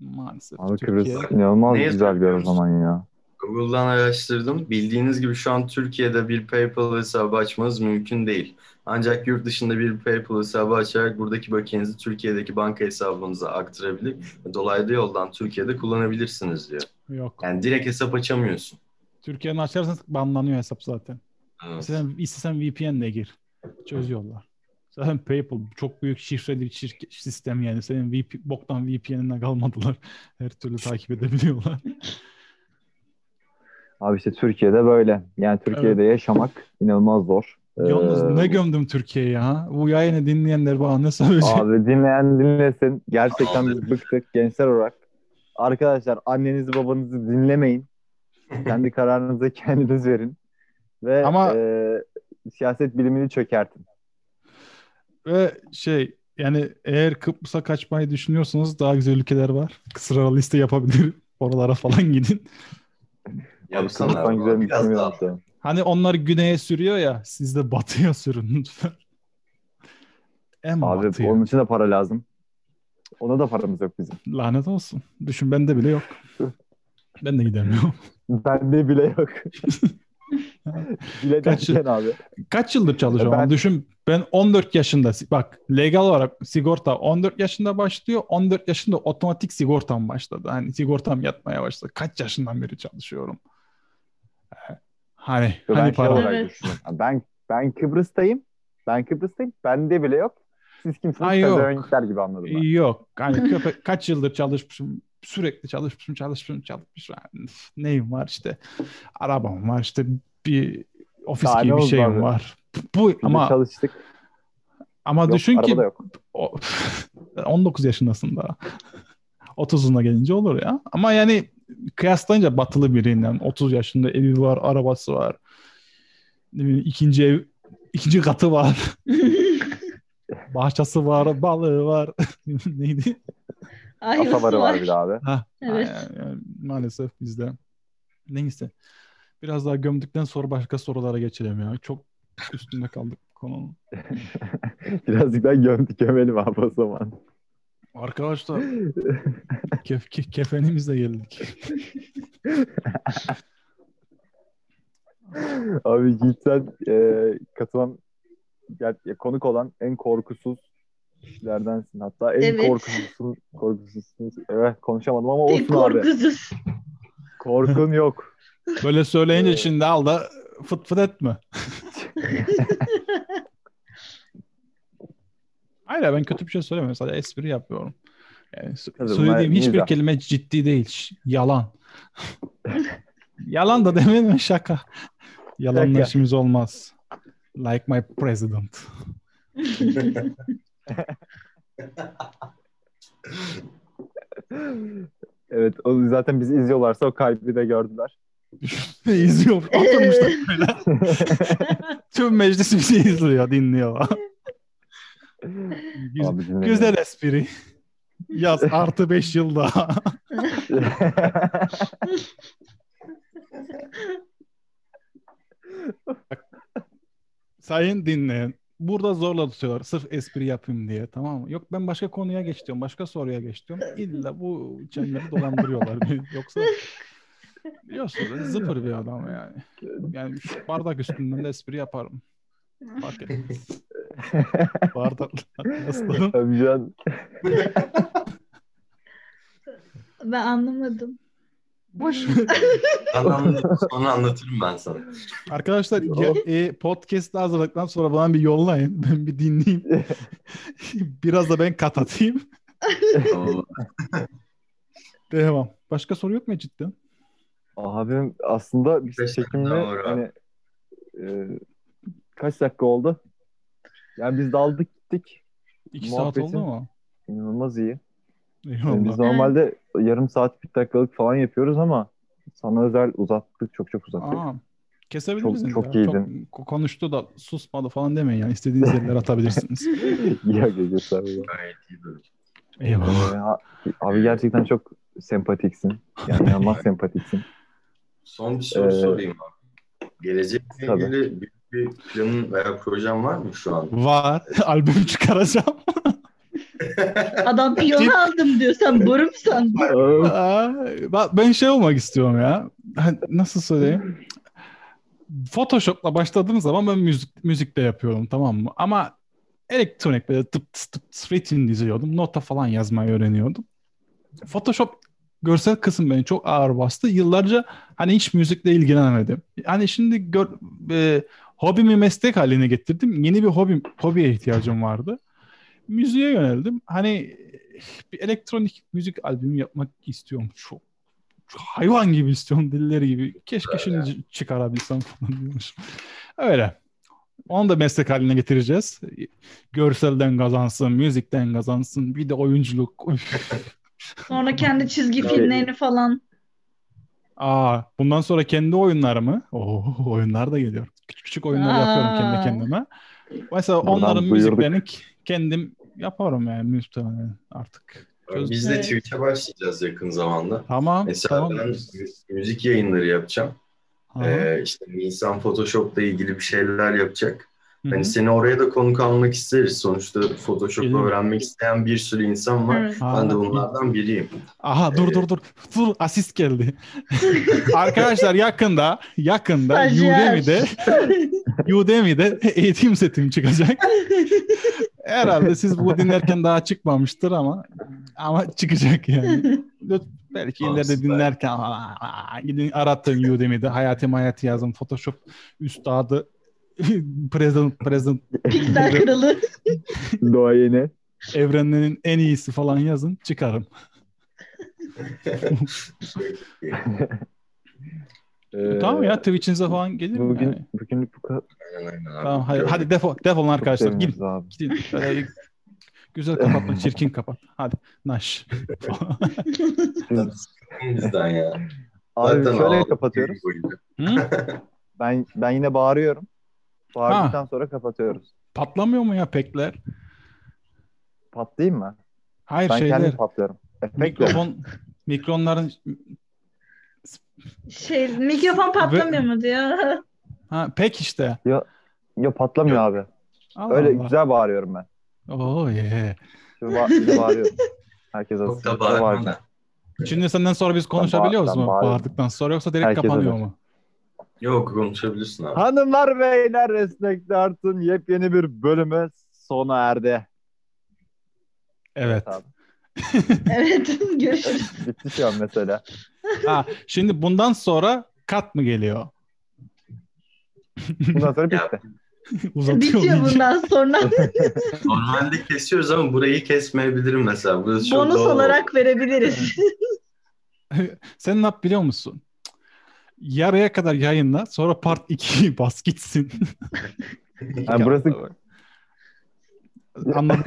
Maalesef. Abi Türkiye. Kıbrıs inanılmaz güzel bir o zaman ya. Google'dan araştırdım. Bildiğiniz gibi şu an Türkiye'de bir PayPal hesabı açmanız mümkün değil. Ancak yurt dışında bir PayPal hesabı açarak buradaki bakiyenizi Türkiye'deki banka hesabınıza aktarabilir. Dolaylı yoldan Türkiye'de kullanabilirsiniz diyor. Yok. Yani direkt hesap açamıyorsun. Türkiye'den açarsanız banlanıyor hesap zaten. Evet. İstesen VPN'le gir. Çözüyorlar. Zaten PayPal çok büyük şifreli bir sistem yani. Senin boktan VPN'ine kalmadılar. Her türlü takip edebiliyorlar. Abi işte Türkiye'de böyle. Yani Türkiye'de evet, yaşamak inanılmaz zor. Yalnız ne gömdüm Türkiye'ye ha? Bu yayını dinleyenler bana ne söyleyecek? Abi dinlesin. Gerçekten biz bıktık gençler olarak. Arkadaşlar annenizi babanızı dinlemeyin. Kendi kararınızı kendiniz verin. Ve ama siyaset bilimini çökertin. Ve şey yani eğer Kıbrıs'a kaçmayı düşünüyorsanız daha güzel ülkeler var. Sıralı liste yapabilirim. Oralara falan gidin. Yapsana. Güzel. Hani onlar güneye sürüyor ya, siz de batıya sürün lütfen. Abi batıya. Onun için de para lazım. Ona da paramız yok bizim. Lanet olsun. Düşün bende bile yok. Ben de gidemiyorum. Bende bile yok. Bile kaç yıldır çalışıyorum? Ben 14 yaşında bak legal olarak sigorta 14 yaşında başlıyor. 14 yaşında otomatik sigortam başladı. Hani sigortam yatmaya başladı. Kaç yaşından beri çalışıyorum? Hani para. Evet. Ben Kıbrıs'tayım. Bende bile yok. Siz kimsiniz? Öğrenciler gibi anladım ben. Yok. Hani kaç yıldır çalışmışım? Sürekli çalışmışım. Yani, neyim var işte? Arabam var işte, bir ofis daha gibi bir şeyim abi var. Bu ama çalıştık. Ama yok, düşün ki 19 yaşındasın daha. 30'una gelince olur ya. Ama yani kıyaslayınca batılı birinden 30 yaşında evi var, arabası var. İkinci katı var. Bahçesi var, balığı var. Neydi? Kasaları var bile abi. Evet. Yani maalesef bizde. Neyse. Biraz daha gömdükten sonra başka sorulara geçelim ya. Çok üstünde kaldık konunun. Birazcık daha gömelim abi o zaman. Arkadaşlar kefenimizle geldik. Abi cidden konuk olan en korkusuzlardensin. Hatta en korkusuzsun. Evet, konuşamadım ama olsun abi. Korkun yok. Böyle söyleyince şimdi al da fıt fıt etme. Hayır, ben kötü bir şey söylemiyorum. Sadece espri yapıyorum. Yani söylediğim hiçbir kelime ciddi değil. Yalan. Yalan da demeyelim, şaka. Yalanla işimiz olmaz. Like my president. Evet, o zaten bizi izliyorlarsa o kalbi de gördüler. İzliyor. Oturmuşlar böyle. Tüm meclis bizi izliyor, dinliyor. Güzel espri. Yaz artı 5 yıl daha. Sayın dinleyen, burada zorla tutuyorlar sırf espri yapayım diye, tamam mı? Yok, ben başka konuya geçiyorum, başka soruya geçiyorum. İlla bu çemberi dolandırıyorlar. Yoksa biliyorsunuz zıpır bir adam yani. Yani bardak üstünden de espri yaparım. Fark etmez. Bardaklar aslanım. Ömcan. Ben anlamadım. Boş. Onu anlatırım ben sana. Arkadaşlar podcast'ı hazırladıktan sonra bana bir yollayın. Ben bir dinleyeyim. Biraz da ben kat atayım. Devam. Başka soru yok mu cidden? Abim aslında bir çekimle hani kaç dakika oldu? Yani biz daldık gittik. 2 saat oldu mu? İnanılmaz iyi. Yani biz normalde yarım saat, bir dakikalık falan yapıyoruz ama sana özel uzattık, çok uzattık. Kesebilirsiniz. Çok iyiydin. Çok konuştu da susmadı falan demeyin yani. İstediğiniz yerlere atabilirsiniz. Gayet iyi böyle. Eyvallah. Abi gerçekten çok sempatiksin. Yani inanılmaz sempatiksin. Son bir soru sorayım abi. Gelecekle ilgili büyük bir planın veya projen var mı şu an? Var. Albüm çıkaracağım. Adam piyano aldım diyor. Sen boru mu sandın? Ben şey olmak istiyorum ya. Nasıl söyleyeyim? Photoshop'la başladığım zaman ben müzikte yapıyorum, tamam mı? Ama elektronik böyle tıp tıp tıp ritim diziyordum. Nota falan yazmayı öğreniyordum. Photoshop görsel kısım beni çok ağır bastı. Yıllarca hani hiç müzikle ilgilenemedim. Hani şimdi hobimi meslek haline getirdim. Yeni bir hobiye ihtiyacım vardı. Müziğe yöneldim. Hani bir elektronik müzik albümü yapmak istiyorum çok. Hayvan gibi istiyorum, dilleri gibi. Keşke şimdi çıkarabilsem falan diyormuş. Öyle. Onu da meslek haline getireceğiz. Görselden kazansın, müzikten kazansın, bir de oyunculuk. Sonra kendi çizgi filmlerini falan. Bundan sonra kendi oyunlarımı, oyunlar da geliyor. Küçük oyunlar yapıyorum kendi kendime. Mesela onların müziklerini kendim yaparım yani müzikten artık. Biz de Twitch'e başlayacağız yakın zamanda. Tamam. Mesela ben müzik yayınları yapacağım. İşte insan Photoshop'la ilgili bir şeyler yapacak. Hı-hı. Hani seni oraya da konuk almak isteriz. Sonuçta Photoshop'la öğrenmek isteyen bir sürü insan var. Evet. Ben de bunlardan biriyim. Dur, asist geldi. Arkadaşlar yakında Udemy'de eğitim setim çıkacak. Herhalde siz bu dinlerken daha çıkmamıştır ama çıkacak yani. Belki ileride dinlerken gidin aratın Udemy'de Hayati yazın Photoshop üstadı present Pixel kralı doğa yeni evrenin en iyisi falan yazın çıkarım. Tamam ya Twitch'inize falan gelir mi? Bugünlük bu kadar. Tamam, hadi defolun arkadaşlar. Gidin. Güzel kapatma, çirkin kapat. Hadi naş. Bizden ya. Abi şöyle kapatıyoruz. Ben yine bağırıyorum. Bağırdıktan sonra kapatıyoruz. Patlamıyor mu ya pekler? Patlayayım mı? Hayır ben şeyler. Ben kendim patlıyorum. Mikronların... mikrofon patlamıyor mu diyor. Pek işte. Yok patlamıyor abi. Allah öyle Allah. Güzel bağırıyorum ben. Güzel bağırıyorum. Herkes hazır. Çok da bağırıyor. Şimdi senden sonra biz konuşabiliyoruz mu? Bağırdıktan sonra yoksa direkt herkes kapanıyor mu? Yok konuşabilirsin abi. Hanımlar beyler Esnek Tart'ın yepyeni bir bölümü sona erdi. Evet. Evet görüşürüz. Bitti şu an mesela. Şimdi bundan sonra kat mı geliyor? Bundan sonra bitti. Bitiyor bundan sonra. Normalde kesiyoruz ama burayı kesmeyebilirim mesela. Burası çok bonus olarak verebiliriz. Sen ne yap biliyor musun? Yarıya kadar yayınla. Sonra part 2'yi bas gitsin. Burası... Anladın.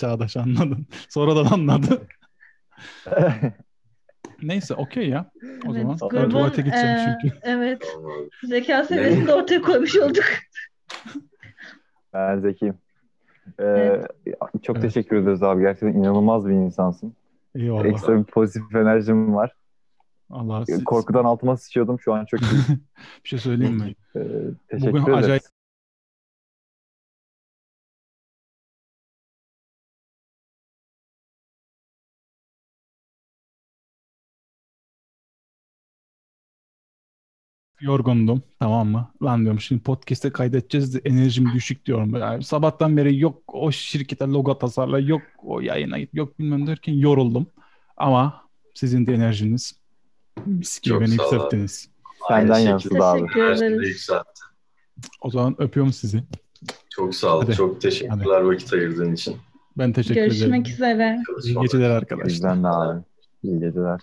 Çağdaş anladın. Sonradan anladı. Neyse okey ya. O zaman tuvalete gideceğim çünkü. Evet. Zeka seviyesini de ortaya koymuş olduk. Ben zekiyim. Çok teşekkür ederiz abi. Gerçekten inanılmaz bir insansın. Eyvallah. Ekstra bir pozitif enerjim var. Allah korkudan altıma sıçıyordum. Şu an çok iyi. Bir şey söyleyeyim mi? Teşekkür ederim. Acayip... Yorgundum. Tamam mı? Lan diyorum şimdi podcast'e kaydedeceğiz de enerjim düşük diyorum. Yani sabahtan beri yok o şirkete logo tasarla, yok o yayına git, yok bilmem derken yoruldum. Ama sizin de enerjiniz mis gibi beni yükselttiniz. Senden yansıdı abi. O zaman öpüyorum sizi. Çok sağ olun. Çok teşekkürler vakit ayırdığın için. Ben teşekkür ederim. Görüşmek üzere. İyi geceler arkadaşlar. Bizden de abi. İyi geceler.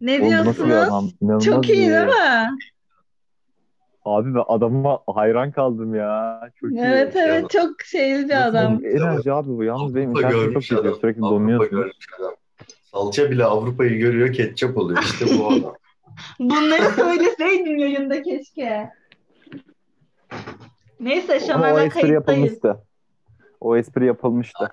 Ne diyorsunuz? Çok iyi değil mi? Abi ben adama hayran kaldım ya. Çok evet iyi. Evet çok şeyli bir adam. Enerji abi bu. Yalnız benim internetim çok güzel. Sürekli donuyorsun. Salça bile Avrupa'yı görüyor ketçap oluyor. İşte bu adam. Bunları söyleseydin yayında keşke. Neyse şamana kayıttayız. O espri yapılmıştı.